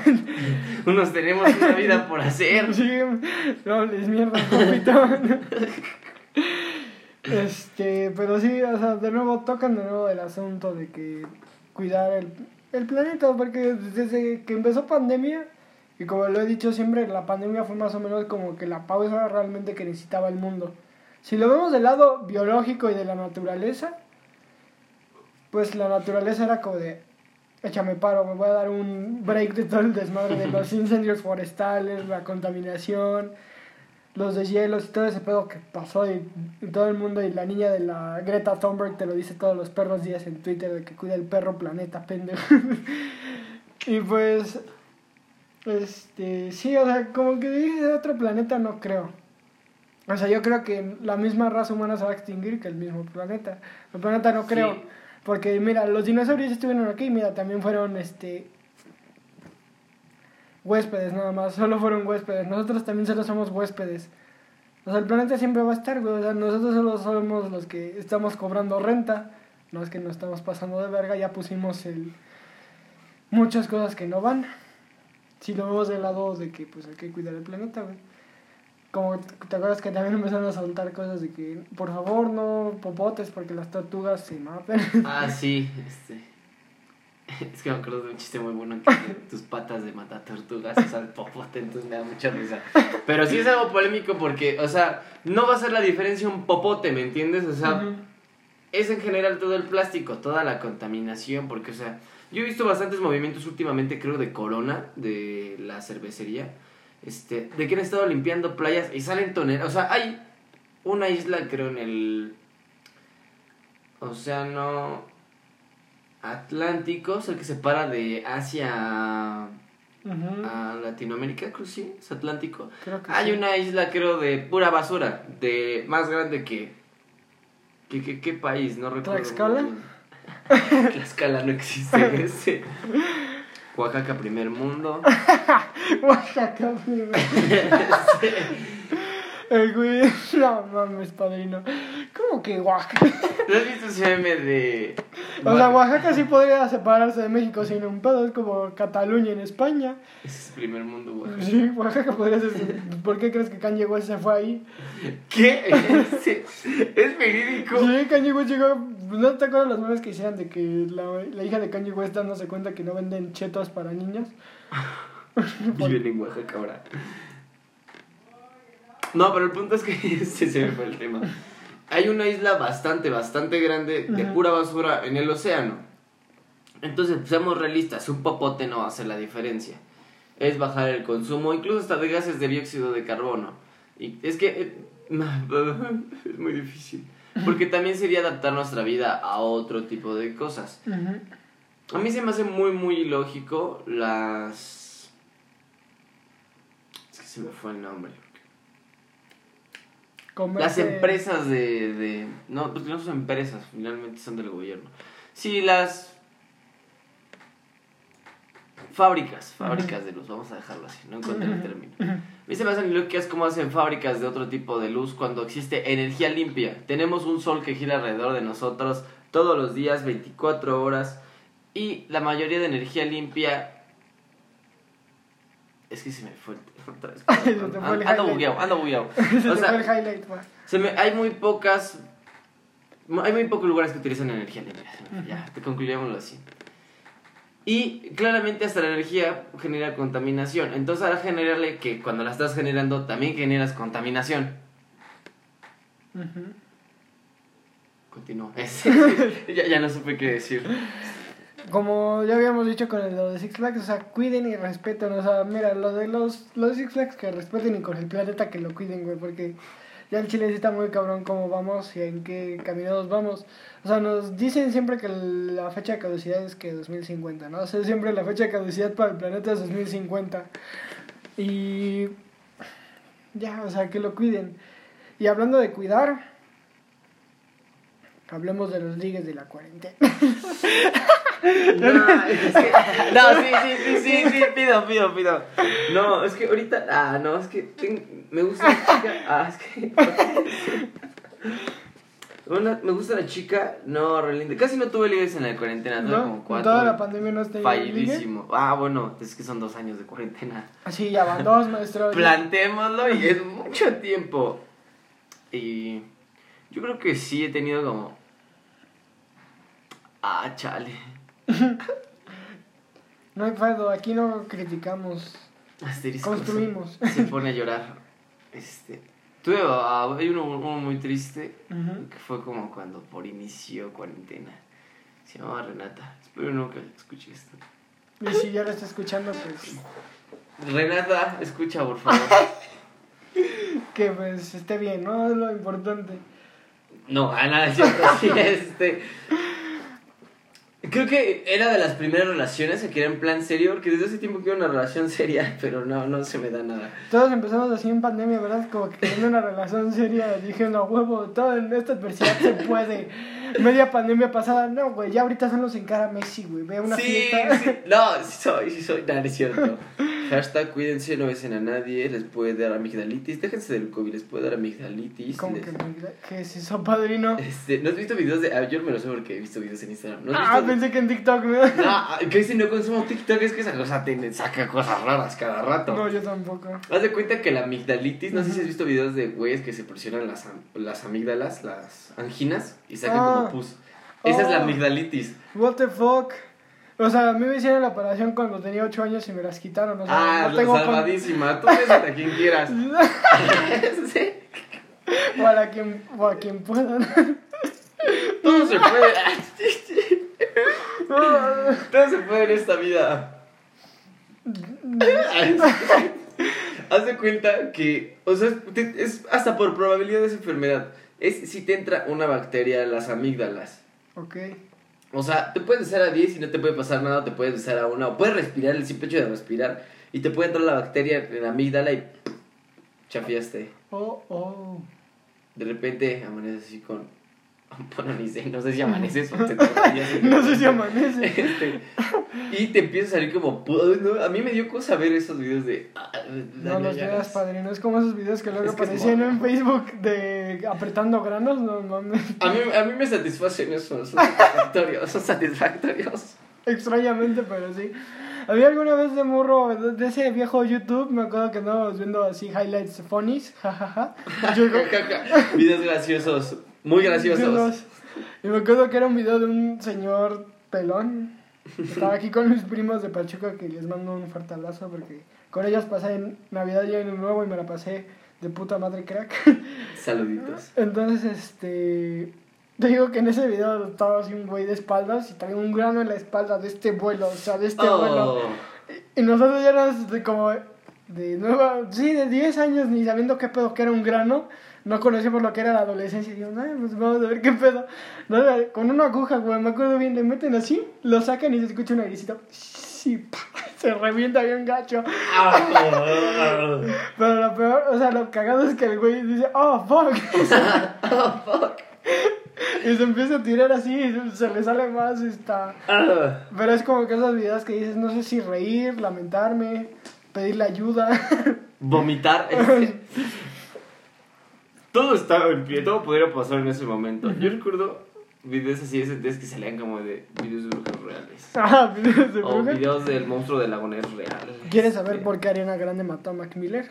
Unos tenemos una vida por hacer. Sí, no les mierda, papito. Este, pero sí, o sea, de nuevo tocan de nuevo el asunto de que cuidar el, el planeta, porque desde que empezó pandemia, y como lo he dicho siempre, la pandemia fue más o menos como que la pausa realmente que necesitaba el mundo. Si lo vemos del lado biológico y de la naturaleza, pues la naturaleza era como de... échame paro, me voy a dar un break de todo el desmadre de los incendios forestales, la contaminación, los deshielos y todo ese pedo que pasó y, y todo el mundo. Y la niña de la Greta Thunberg te lo dice todos los perros días en Twitter de que cuida el perro planeta, pendejo. Y pues, este, sí, o sea, como que dices otro planeta no creo. O sea, yo creo que la misma raza humana se va a extinguir que el mismo planeta. El planeta no creo. Sí. Porque, mira, los dinosaurios estuvieron aquí, mira, también fueron, este, huéspedes nada más, solo fueron huéspedes. Nosotros también solo somos huéspedes. O sea, el planeta siempre va a estar, güey, o sea, nosotros solo somos los que estamos cobrando renta. No es que nos estamos pasando de verga, ya pusimos el muchas cosas que no van. Si lo vemos del lado de que, pues, hay que cuidar el planeta, güey. Como te acuerdas que también empezaron a soltar cosas de que, por favor, no popotes porque las tortugas se mapen. Ah, sí, este. Es que me acuerdo de un chiste muy bueno que tus patas de matatortugas usan popote, entonces me da mucha risa. Pero sí es algo polémico porque, o sea, no va a ser la diferencia un popote, ¿me entiendes? O sea, uh-huh. es en general todo el plástico, toda la contaminación, porque, o sea, yo he visto bastantes movimientos últimamente, creo, de Corona, de la cervecería, este, de que han estado limpiando playas y salen toneladas, o sea, hay una isla, creo, en el océano Atlántico, o sea, que separa de Asia... Uh-huh. A Latinoamérica, creo, sí, es Atlántico. Hay sí. una isla, creo, de pura basura, de más grande que que qué qué país, no recuerdo. ¿Tlaxcala? Tlaxcala no existe ese. Oaxaca, primer mundo. Oaxaca, primer mundo. Sí. El güey, no mames, padrino. ¿Cómo que Oaxaca? ¿No has visto ese meme de...? O sea, Oaxaca sí podría separarse de México sin un pedo. Es como Cataluña en España. Es el primer mundo, Oaxaca. Sí, Oaxaca podría ser... ¿Por qué crees que Kanye West se fue ahí? ¿Qué? ¿Es, es verídico? Sí, Kanye West llegó... ¿No te acuerdas las memes que hicieron de que la, la hija de Kanye West dándose cuenta que no venden chetos para niñas? Viven en Oaxaca ahora. No, pero el punto es que este se me fue el tema. Hay una isla bastante, bastante grande de pura basura en el océano. Entonces, pues, seamos realistas, un popote no hace la diferencia. Es bajar el consumo, incluso hasta de gases de dióxido de carbono. Y es que eh, es muy difícil, porque también sería adaptar nuestra vida a otro tipo de cosas. A mí se me hace muy, muy ilógico las... Es que se me fue el nombre. Comerse. Las empresas de, de... No, porque no son empresas, finalmente son del gobierno. Sí, las... Fábricas, fábricas de luz, vamos a dejarlo así, no encontré el término. A mí se me hacen ilógicas cómo hacen fábricas de otro tipo de luz cuando existe energía limpia. Tenemos un sol que gira alrededor de nosotros todos los días, veinticuatro horas, y la mayoría de energía limpia... Es que se me fue otra vez. Ando bugueado, ando bugueado. O sea, se me, hay muy pocas... Hay muy pocos lugares que utilizan energía limpia. Ya, te concluyámoslo así. Y claramente hasta la energía genera contaminación. Entonces ahora generarle que cuando la estás generando también generas contaminación. Uh-huh. Continúa. ya, ya no supe qué decir. Como ya habíamos dicho con el, lo de Six Flags, o sea, cuiden y respeten, o sea, mira, lo de los, los Six Flags que respeten y con el planeta que lo cuiden, güey, porque ya el Chile está muy cabrón cómo vamos y en qué caminados vamos. O sea, nos dicen siempre que la fecha de caducidad es que dos mil cincuenta, ¿no? O sea, siempre la fecha de caducidad para el planeta es dos mil cincuenta. Y ya, o sea, que lo cuiden. Y hablando de cuidar, hablemos de los ligues de la cuarentena. No, es que, no, sí, sí, sí, sí, sí, pido, pido, pido. No, es que ahorita, ah, no, es que tengo, me gusta la chica, ah, es que una, me gusta la chica, no, re linda. Casi no tuve ligues en la cuarentena, tuve no, como cuatro. Toda la pandemia no está fallidísimo. Ah, bueno, es que son dos años de cuarentena. Así ya van dos, maestro. Plantémoslo y es mucho tiempo. Y yo creo que sí he tenido como... Ah, chale. No hay pedo, aquí no criticamos. Asterisco, construimos. Se, se pone a llorar. Este, tuve uh, hay uno, uno muy triste, uh-huh, que fue como cuando por inicio cuarentena. Se llamaba Renata. Espero nunca escuche esto. Y si ya lo está escuchando, pues Renata, escucha por favor. Que pues esté bien, ¿no? Es lo importante. No, a nada es cierto. Sí, este creo que era de las primeras relaciones que era en plan serio, porque desde hace tiempo quiero una relación seria, pero no, no se me da nada. Todos empezamos así en pandemia, ¿verdad? Como que teniendo una relación seria, dije, no, huevo, todo en esta adversidad se puede. Media pandemia pasada, no, güey, ya ahorita solo se encara Messi, güey, ve una sí, fiesta. Sí, no, sí soy, sí soy, nada, es cierto. Hashtag, cuídense, no besen a nadie, les puede dar amigdalitis, déjense del COVID, les puede dar amigdalitis. ¿Cómo les... que amigdalitis? ¿Qué es eso, padrino? Este, ¿no has visto videos de...? Ah, yo me lo sé porque he visto videos en Instagram. ¿No has ah, visto... pensé que en TikTok, ¿no? No, que si no consumo TikTok es que esa cosa te saca cosas raras cada rato. No, yo tampoco. Haz de cuenta que la amigdalitis, no uh-huh, sé si has visto videos de güeyes que se presionan las, las amígdalas, las anginas, y sacan ah, como pus. Esa oh, es la amigdalitis. What the fuck? O sea, a mí me hicieron la operación cuando tenía ocho años y me las quitaron. O sea, ah, no tengo salvadísima. Con... Tú bésate a quien quieras. Sí. O a, la quien, o a quien puedan. todo se puede. Todo se puede en esta vida. Haz de cuenta que, o sea, te, es hasta por probabilidad de esa enfermedad. Es si te entra una bacteria en las amígdalas. Ok. O sea, te puedes besar a diez y no te puede pasar nada, te puedes besar a una, o puedes respirar, el simple hecho de respirar, y te puede entrar la bacteria en la amígdala y chafiaste. Oh, oh. De repente amaneces así con... Bueno, ni sé, no sé si amaneces o te tortillas. No sé si amaneces. Este, y te empieza a salir como... No, a mí me dio cosa ver esos videos de... Ah, no los veas, padre, no es como esos videos que luego es que aparecían como... en Facebook de apretando granos, no mames. A mí, a mí me satisfacen esos, son satisfactorios, son satisfactorios. Extrañamente, pero sí. Había alguna vez de morro, de ese viejo YouTube, me acuerdo que andábamos viendo así highlights funnies, jajaja. Videos graciosos, muy graciosos. Y me acuerdo que era un video de un señor pelón. Estaba aquí con mis primas de Pachuca, que les mando un fartalazo porque con ellas pasé en Navidad y Año Nuevo y me la pasé de puta madre, crack. Saluditos. Entonces, este... Te digo que en ese video estaba así un güey de espaldas y traía un grano en la espalda de este vuelo, o sea, de este oh. vuelo. Y nosotros ya éramos de como de nueva, sí, de diez años, ni sabiendo qué pedo que era un grano. No conocíamos lo que era la adolescencia. Y digo, ay, pues vamos a ver qué pedo. No, con una aguja, güey, me acuerdo bien, le meten así, lo sacan y se escucha un airecito. Sí, pa, se revienta bien gacho. Pero lo peor, o sea, lo cagado es que el güey dice, oh, fuck. Oh, fuck. Y se empieza a tirar así y se le sale más y está... Pero es como que esas vidas que dices, no sé si reír, lamentarme, pedirle ayuda, vomitar. Todo estaba en pie, todo podría pasar en ese momento. Yo recuerdo videos así de ese que salían como de videos de brujas reales. Ah, videos de brujas. O videos del monstruo del lago Ness real. ¿Quieres saber por qué Ariana Grande mató a Mac Miller?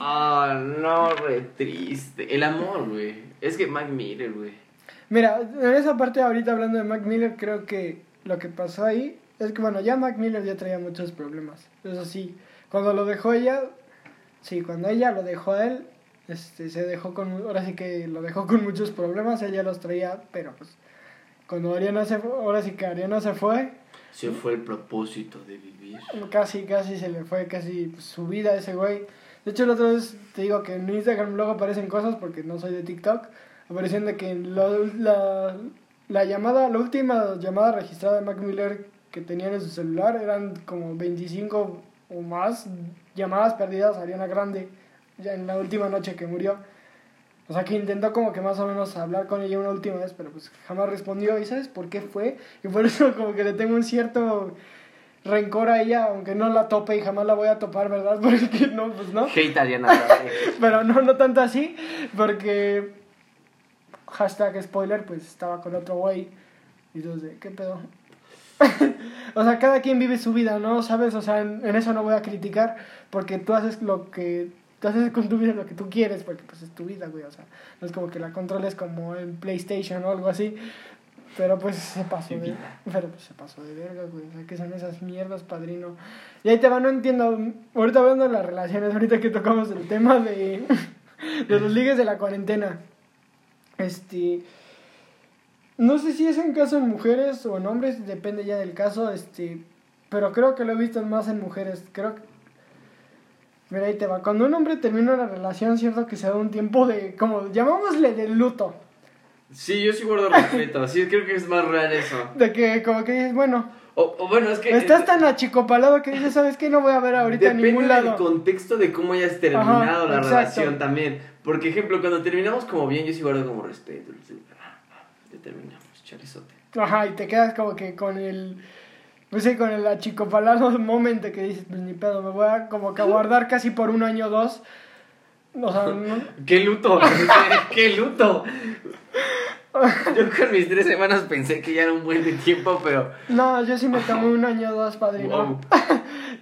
Ah, oh, no, re triste. El amor, güey. Es que Mac Miller, güey. Mira, en esa parte ahorita hablando de Mac Miller, creo que lo que pasó ahí es que, bueno, ya Mac Miller ya traía muchos problemas. Eso sí, cuando lo dejó ella, sí, cuando ella lo dejó a él, este, se dejó con, ahora sí que lo dejó con muchos problemas, ella los traía, pero pues, cuando Ariana se fue, ahora sí que Ariana se fue. Se fue el propósito de vivir. Casi, casi se le fue, casi pues, su vida a ese güey. De hecho, la otra vez te digo que en Instagram luego aparecen cosas porque no soy de TikTok. Apareciendo que la, la, la llamada, la última llamada registrada de Mac Miller que tenían en su celular eran como veinticinco o más llamadas perdidas a Ariana Grande ya en la última noche que murió. O sea que intentó como que más o menos hablar con ella una última vez, pero pues jamás respondió. ¿Y sabes por qué fue? Y por eso como que le tengo un cierto rencor a ella, aunque no la tope y jamás la voy a topar, ¿verdad? Porque no, pues no. Hate Ariana Grande. Pero no, no tanto así, porque... Hashtag spoiler, pues estaba con otro güey. Y entonces, ¿qué pedo? O sea, cada quien vive su vida, ¿no? ¿Sabes? O sea, en, en eso no voy a criticar. Porque tú haces lo que... Tú haces con tu vida lo que tú quieres. Porque pues es tu vida, güey. O sea, no es como que la controles como en PlayStation o algo así. Pero pues se pasó de... Pero pues se pasó de verga, güey. O sea, ¿qué son esas mierdas, padrino? Y ahí te va, no entiendo. Ahorita hablando de las relaciones. Ahorita que tocamos el tema de... de los ligues de la cuarentena. Este, no sé si es en caso en mujeres o en hombres, depende ya del caso, este, pero creo que lo he visto más en mujeres, creo que, mira, ahí te va, cuando un hombre termina una relación, cierto que se da un tiempo de, como, llamámosle de luto. Sí, yo sí guardo respeto, sí, creo que es más real eso. De que, como que dices, bueno... O, o bueno, es que... Estás tan achicopalado que dices, ¿sabes qué? No voy a ver ahorita en ningún lado. Depende del contexto de cómo hayas terminado. Ajá, la exacto. Relación también. Porque, ejemplo, cuando terminamos como bien, yo sí guardo como respeto. Ya terminamos, charizote. Ajá, y te quedas como que con el... No sé, con el achicopalado momento que dices, pues ni pedo, me voy a como que guardar casi por un año o dos. O sea, ¿no? ¡Qué luto! ¡Qué luto! Yo con mis tres semanas pensé que ya era un buen de tiempo, pero... No, yo sí me tomé un año o dos, padrino. Wow.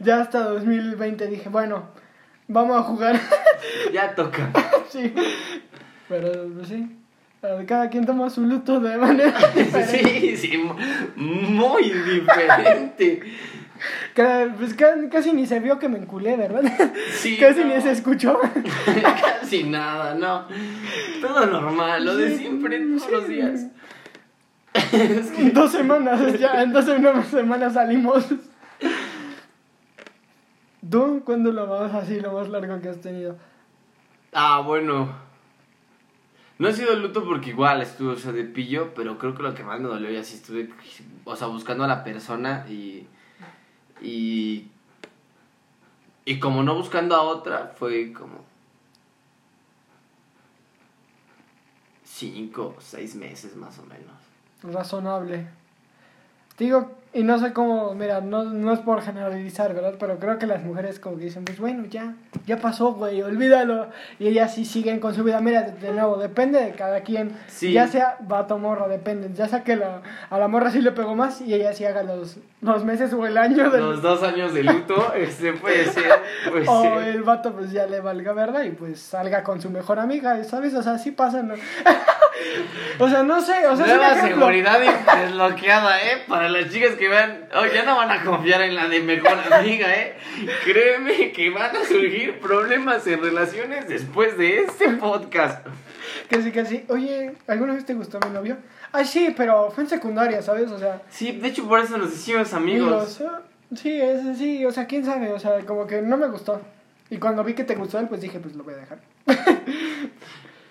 Ya hasta dos mil veinte dije, bueno, vamos a jugar. Ya toca. Sí, pero pues, sí, cada quien toma su luto de manera diferente. Sí, sí, muy diferente. Pues casi ni se vio que me enculé, ¿verdad? Sí, casi no. Ni se escuchó. Casi nada, no. Todo normal, lo de siempre, todos los días. Es que... Dos semanas, ya, en dos semanas salimos. ¿Tú cuándo lo vas así, lo más largo que has tenido? Ah, bueno. No ha sido luto porque igual estuve, o sea, de pillo, pero creo que lo que más me dolió ya sí estuve, o sea, buscando a la persona y... Y... Y como no buscando a otra, fue como... Cinco, seis meses más o menos. Razonable. Digo, y no sé cómo, mira, no, no es por generalizar, ¿verdad? Pero creo que las mujeres como que dicen, pues bueno, ya, ya pasó, güey, olvídalo. Y ellas sí siguen con su vida. Mira, de, de nuevo, depende de cada quien. Sí. Ya sea vato morra, depende. Ya sea que la, a la morra sí le pegó más y ella sí haga los, los meses o el año. Del... Los dos años de luto, este puede ser. Puede o ser. El vato pues ya le valga verdad y pues salga con su mejor amiga, ¿sabes? O sea, sí pasa, ¿no? O sea, no sé, o sea, nueva seguridad desbloqueada, eh, para las chicas que vean, oh, ya no van a confiar en la de mejor amiga, eh. Créeme que van a surgir problemas en relaciones después de este podcast. Que sí, que sí. Oye, ¿alguna vez te gustó mi novio? Ah, sí, pero fue en secundaria, ¿sabes? O sea, sí, de hecho por eso nos hicimos amigos. Los, sí, es, sí, o sea, quién sabe, o sea, como que no me gustó. Y cuando vi que te gustó él, pues dije, pues lo voy a dejar.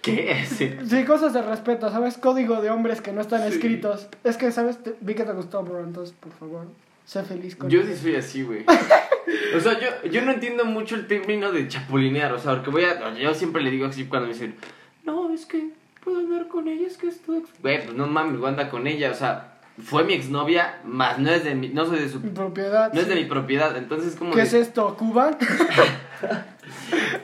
¿Qué es? Sí. Sí, cosas de respeto, ¿sabes? Código de hombres que no están sí. escritos. Es que, ¿sabes? Te, vi que te gustó, bro, entonces, por favor, sé feliz con Yo sí soy así, güey. O sea, yo, yo no entiendo mucho el término de chapulinear, o sea, porque voy a... Yo siempre le digo así cuando me dicen, no, es que puedo andar con ella, es que es tu ex... Güey, pues no mames, voy a andar con ella, o sea, fue mi exnovia, más no es de mi... No soy de su... Propiedad. No sí. es de mi propiedad, entonces, ¿cómo... ¿Qué de... es esto, Cuba?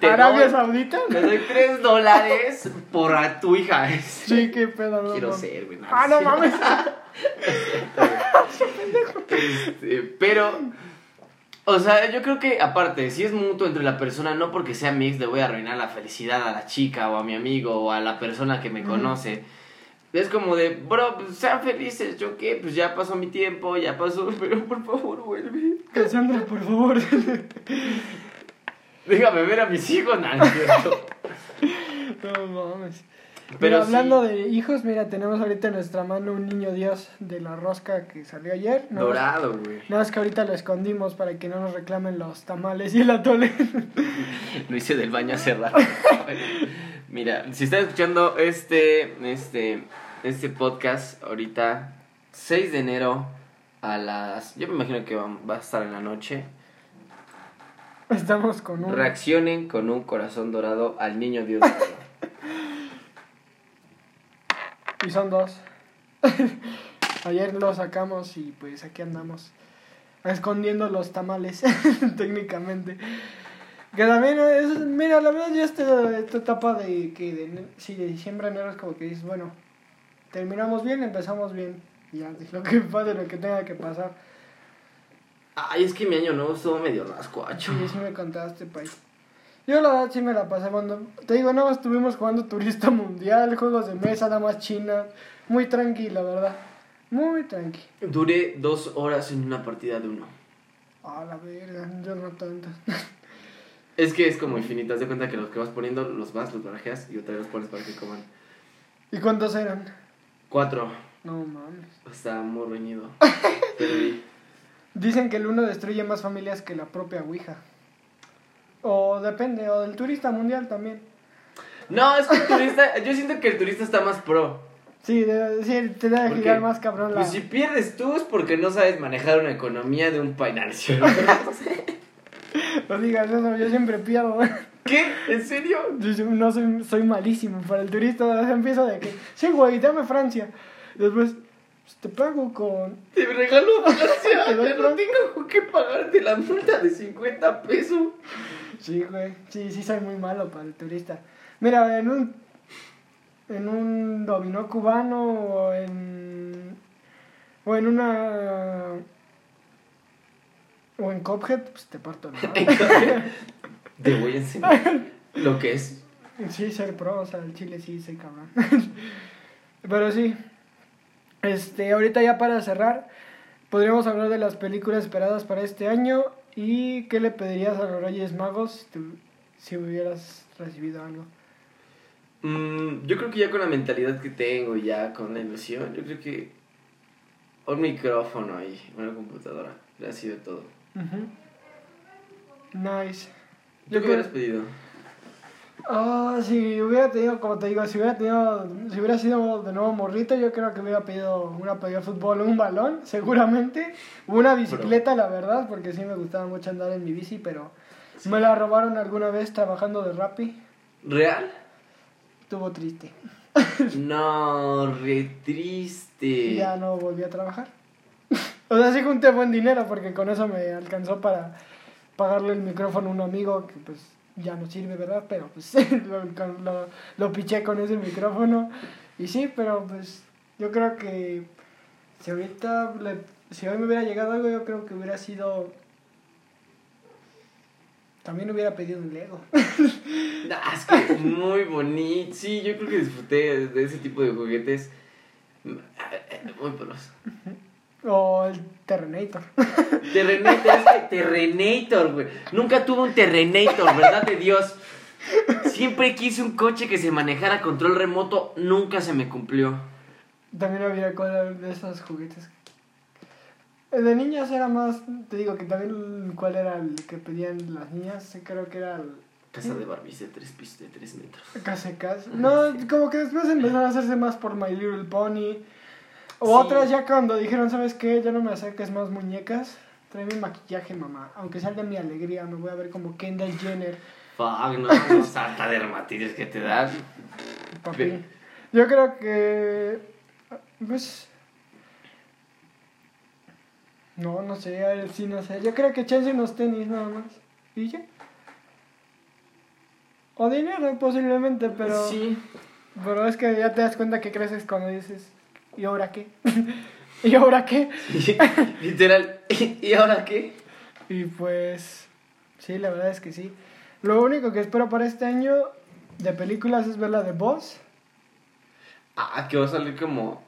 ¿Arabia doy, Saudita? Te doy tres dólares por a tu hija. Sí, qué pedo, no, Quiero no. ser, güey. Ah, no mames. este, pero, o sea, yo creo que, aparte, si es mutuo entre la persona, no porque sea mi ex le voy a arruinar la felicidad a la chica o a mi amigo o a la persona que me mm. conoce. Es como de, bro, pues sean felices, yo qué, pues ya pasó mi tiempo, ya pasó, pero por favor vuelve. Cassandra, por favor. Déjame ver a mis hijos, no, no, no. No mames. Pero mira, hablando sí. de hijos, mira, tenemos ahorita en nuestra mano un niño Dios de la rosca que salió ayer. No, dorado, güey. Nada más que ahorita lo escondimos para que no nos reclamen los tamales y el atole. Lo hice del baño hace rato. Mira, si están escuchando este, este, este podcast ahorita, seis de enero a las... Yo me imagino que va, va a estar en la noche. Estamos con un... Reaccionen con un corazón dorado al niño Dios dorado. Y son dos. Ayer lo sacamos y pues aquí andamos escondiendo los tamales, técnicamente. Que también es... Mira, la verdad ya esta, esta etapa de que de, sí, de diciembre a enero es como que dices, bueno, terminamos bien, empezamos bien. Ya, lo que pase, lo que tenga que pasar. Ay, es que mi año nuevo estuvo medio rascuacho. Sí, sí me contaste, país. Yo la verdad sí me la pasé cuando... Te digo, nada más estuvimos jugando turista mundial, juegos de mesa, nada más china. Muy tranqui, la verdad. Muy tranqui. Duré dos horas en una partida de uno. Ah, la verga, yo no tantas. Es que es como infinitas, de cuenta que los que vas poniendo los vas, los barajeas y otra vez los pones para que coman. ¿Y cuántos eran? Cuatro. No mames. Estaba muy reñido. Perdí. Dicen que el uno destruye más familias que la propia Ouija. O depende, o del turista mundial también. No, es que el turista, yo siento que el turista está más pro. Sí, de, sí te da de girar más cabrón la... Pues si pierdes tú es porque no sabes manejar una economía de un país. No digas eso, yo siempre pierdo. ¿Qué? ¿En serio? Yo no soy, soy malísimo para el turista. Empiezo de que, sí, güey, dame Francia. Después... Te pago con... Te regalo Francia. Te doy, no tengo que pagarte la multa de cincuenta pesos. Sí, güey. Sí, sí soy muy malo para el turista. Mira, en un... En un dominó cubano o en... O en una... O en Cuphead, pues te parto. ¿No? Te voy a enseñar lo que es. Sí, ser pro, o sea, el chile sí, soy cabrón. Pero sí... Este, ahorita ya para cerrar, podríamos hablar de las películas esperadas para este año. ¿Y qué le pedirías a los Reyes Magos si, tu, si hubieras recibido algo? Mm, yo creo que ya con la mentalidad que tengo, ya con la ilusión, yo creo que un micrófono y una computadora. Le ha sido todo. Uh-huh. Nice. ¿Tú qué hubieras pedido? Ah, oh, si hubiera tenido, como te digo, si hubiera tenido, si hubiera sido de nuevo morrito, yo creo que hubiera pedido una pelota de fútbol, un balón, seguramente, una bicicleta, la verdad, porque sí me gustaba mucho andar en mi bici, pero sí. Me la robaron alguna vez trabajando de Rappi. ¿Real? Estuvo triste. No, re triste. Ya no volví a trabajar. O sea, sí junté buen dinero, porque con eso me alcanzó para pagarle el micrófono a un amigo que pues ya no sirve, ¿verdad? Pero pues lo, lo, lo piché con ese micrófono. Y sí, pero pues yo creo que si ahorita le, si hoy me hubiera llegado algo, yo creo que hubiera sido... También hubiera pedido un Lego. Nah, es que muy bonito. Sí, yo creo que disfruté de ese tipo de juguetes muy porosos. O el Terrenator. Terrenator, es que Terrenator, güey. Nunca tuve un Terrenator, ¿verdad de Dios? Siempre quise un coche que se manejara a control remoto, nunca se me cumplió. También había cuál de esos juguetes. El de niñas era más, te digo que también cuál era el que pedían las niñas, creo que era el... Casa de Barbie de tres pisos de tres metros. Casi, casi. No, como que después empezaron a hacerse más por My Little Pony. O sí. Otras ya cuando dijeron, ¿sabes qué? Ya no me acerques más muñecas. Tráeme maquillaje, mamá. Aunque salga mi alegría, me voy a ver como Kendall Jenner. Fuck, no, no, santa dermatitis que te das. Papi. Ve. Yo creo que... Pues... No, no sé, a ver, sí, no sé. Yo creo que chance unos tenis nada más. ¿Y ya? O dinero posiblemente, pero... Sí. Pero es que ya te das cuenta que creces cuando dices... ¿Y ahora qué? ¿Y ahora qué? Sí, literal, ¿y ahora qué? Y pues... Sí, la verdad es que sí. Lo único que espero para este año de películas es ver la de Boss. Ah, que va a salir como...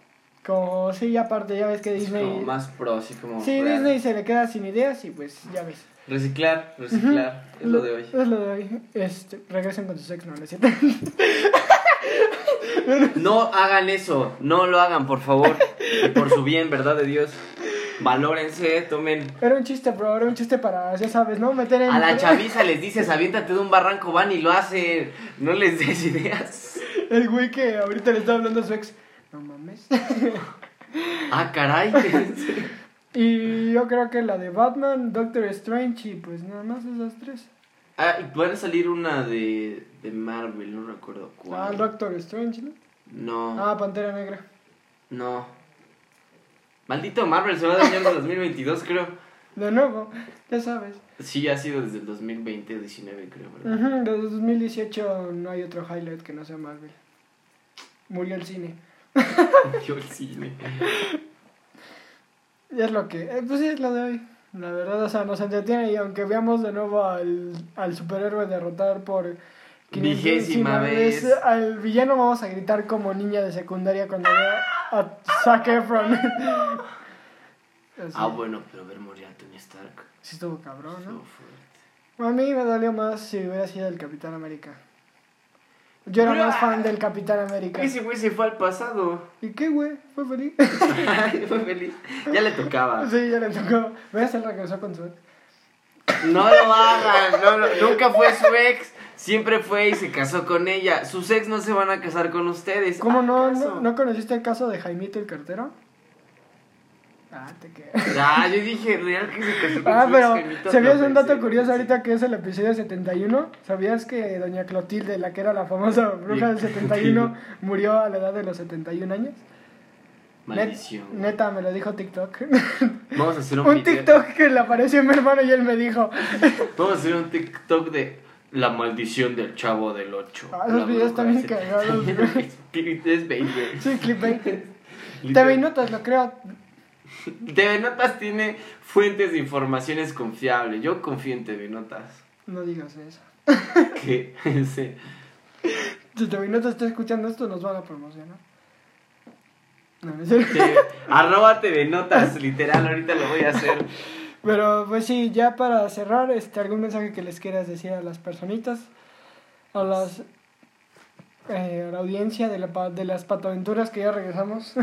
Como, sí, aparte, ya ves que Disney... Como más pro, así como... Sí, real. Disney se le queda sin ideas y pues, ya ves. Reciclar, reciclar, uh-huh. Es lo, lo de hoy. Es lo de hoy. Este, regresen con su sexo, no, no es cierto. No hagan eso, no lo hagan, por favor. Por su bien, ¿verdad de Dios? Valórense, tomen... Era un chiste, bro, era un chiste para, ya sabes, ¿no? Meter en... A la chaviza les dices, aviéntate de un barranco, van y lo hacen. No les des ideas. El güey que ahorita le está hablando a su ex... No mames. Ah, caray. Y yo creo que la de Batman, Doctor Strange y pues nada más esas tres. Ah, y puede salir una de, de Marvel, no recuerdo cuál. Ah, Doctor Strange, ¿no? No. Ah, Pantera Negra. No. Maldito Marvel, se va a dañar en dos mil veintidós, creo. De nuevo, ya sabes. Sí, ha sido desde el dos mil veinte o diecinueve, creo. ¿Verdad? Uh-huh, desde dos mil dieciocho no hay otro highlight que no sea Marvel. Murió el cine. Yo el cine. Y es lo que, pues sí, es lo de hoy. La verdad, o sea, nos entretiene. Y aunque veamos de nuevo al, al superhéroe derrotar por vigésima vez al villano, vamos a gritar como niña de secundaria cuando vea a Zac Efron. Ah, bueno, pero ver morir a Tony Stark sí estuvo cabrón, ¿no? Estuvo fuerte. A mí me dolió más si hubiera sido el Capitán América. Yo era más fan del Capitán América. Ese güey se fue al pasado. ¿Y qué, güey? ¿Fue feliz? Fue feliz. Ya le tocaba. Sí, ya le tocaba. ¿Ves? Él regresó con su ex. No lo hagan. No, no, nunca fue su ex. Siempre fue y se casó con ella. Sus ex no se van a casar con ustedes. ¿Cómo no? ¿No, no conociste el caso de Jaimito el Cartero? Ah, te quedas. Ah, yo dije, real que se casó con ah, su ex. Ah, pero, ¿sabías no un dato curioso ahorita que es el episodio setenta y uno? ¿Sabías que Doña Clotilde, la que era la famosa bruja del setenta y uno, murió a la edad de los setenta y un años? Maldición. Net, neta, me lo dijo TikTok. Vamos a hacer un, un TikTok que le apareció a mi hermano y él me dijo. Vamos a hacer un TikTok de la maldición del chavo del ocho. Ah, esos videos también cagados. Es veinte. Sí, clip veinte. T V Notas, lo creo. T V Notas tiene fuentes de informaciones confiables. Yo confío en T V Notas. No digas eso. ¿Qué? Sí. Si T V Notas está escuchando esto, nos van a promocionar. No, no sé. T V, arroba T V Notas, literal, ahorita lo voy a hacer. Pero pues sí, ya para cerrar, este, ¿algún mensaje que les quieras decir a las personitas? A las eh, a la audiencia de, la, de las Pato Venturas, que ya regresamos.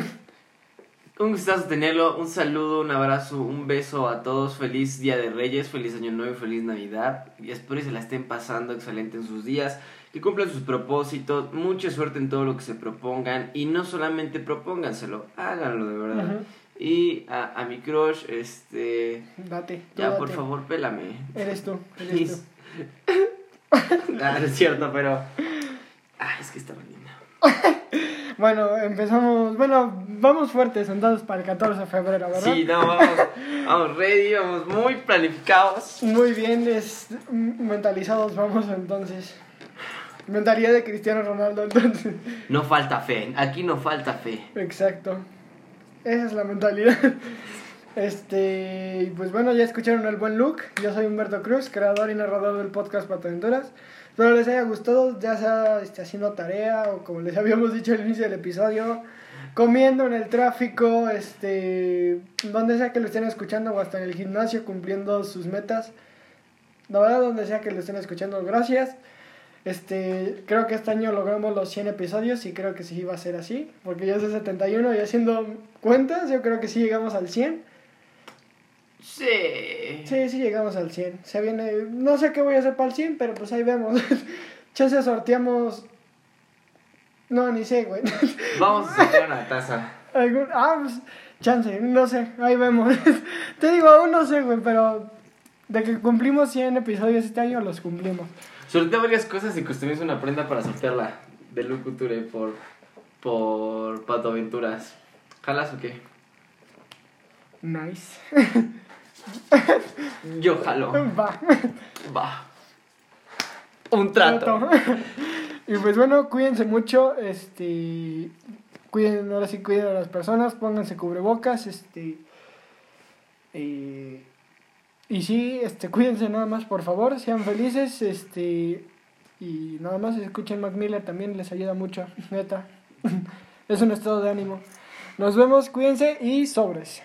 Un gustazo tenerlo, un saludo, un abrazo, un beso a todos, feliz Día de Reyes, feliz Año Nuevo y feliz Navidad. Y espero que se la estén pasando excelente en sus días, que cumplan sus propósitos, mucha suerte en todo lo que se propongan. Y no solamente propónganselo, háganlo de verdad. Uh-huh. Y a, a mi crush, este... Date, ya, date. Por favor, pélame. Eres tú, eres tú. Ah, no es cierto, pero... Ah, es que está bonita. Bueno, empezamos, bueno, vamos fuertes, sentados para el catorce de febrero, ¿verdad? Sí, no, vamos, vamos ready, vamos muy planificados. Muy bien, es, mentalizados vamos entonces. Mentalidad de Cristiano Ronaldo entonces. No falta fe, aquí no falta fe. Exacto, esa es la mentalidad. Este, pues bueno, ya escucharon el buen look. Yo soy Humberto Cruz, creador y narrador del podcast Pato Venturas. Espero les haya gustado, ya sea este, haciendo tarea o como les habíamos dicho al inicio del episodio, comiendo en el tráfico, este, donde sea que lo estén escuchando, o hasta en el gimnasio cumpliendo sus metas. La verdad, donde sea que lo estén escuchando, gracias. Este, creo que este año logramos los cien episodios y creo que sí va a ser así, porque ya es de setenta y uno y haciendo cuentas, yo creo que sí llegamos al cien. Sí. Sí, sí llegamos al cien. Se viene, no sé qué voy a hacer para el cien, pero pues ahí vemos. Chance sorteamos. No, ni sé, güey. Vamos a sortear una taza. ¿Algún? Ah, pues, chance, no sé, ahí vemos. Te digo, aún no sé, güey, pero de que cumplimos cien episodios este año, los cumplimos. Sortea varias cosas y customiza una prenda para sortearla de Lu Couture por, por Pato Venturas. ¿Jalas o qué? Nice. Yo jalo. Va. Va. Un trato. Y pues bueno, cuídense mucho, este cuiden, ahora sí cuiden a las personas, pónganse cubrebocas, este eh, y sí, este cuídense nada más, por favor, sean felices, este y nada más escuchen Mac Miller, también les ayuda mucho, neta. Es un estado de ánimo. Nos vemos, cuídense y sobres.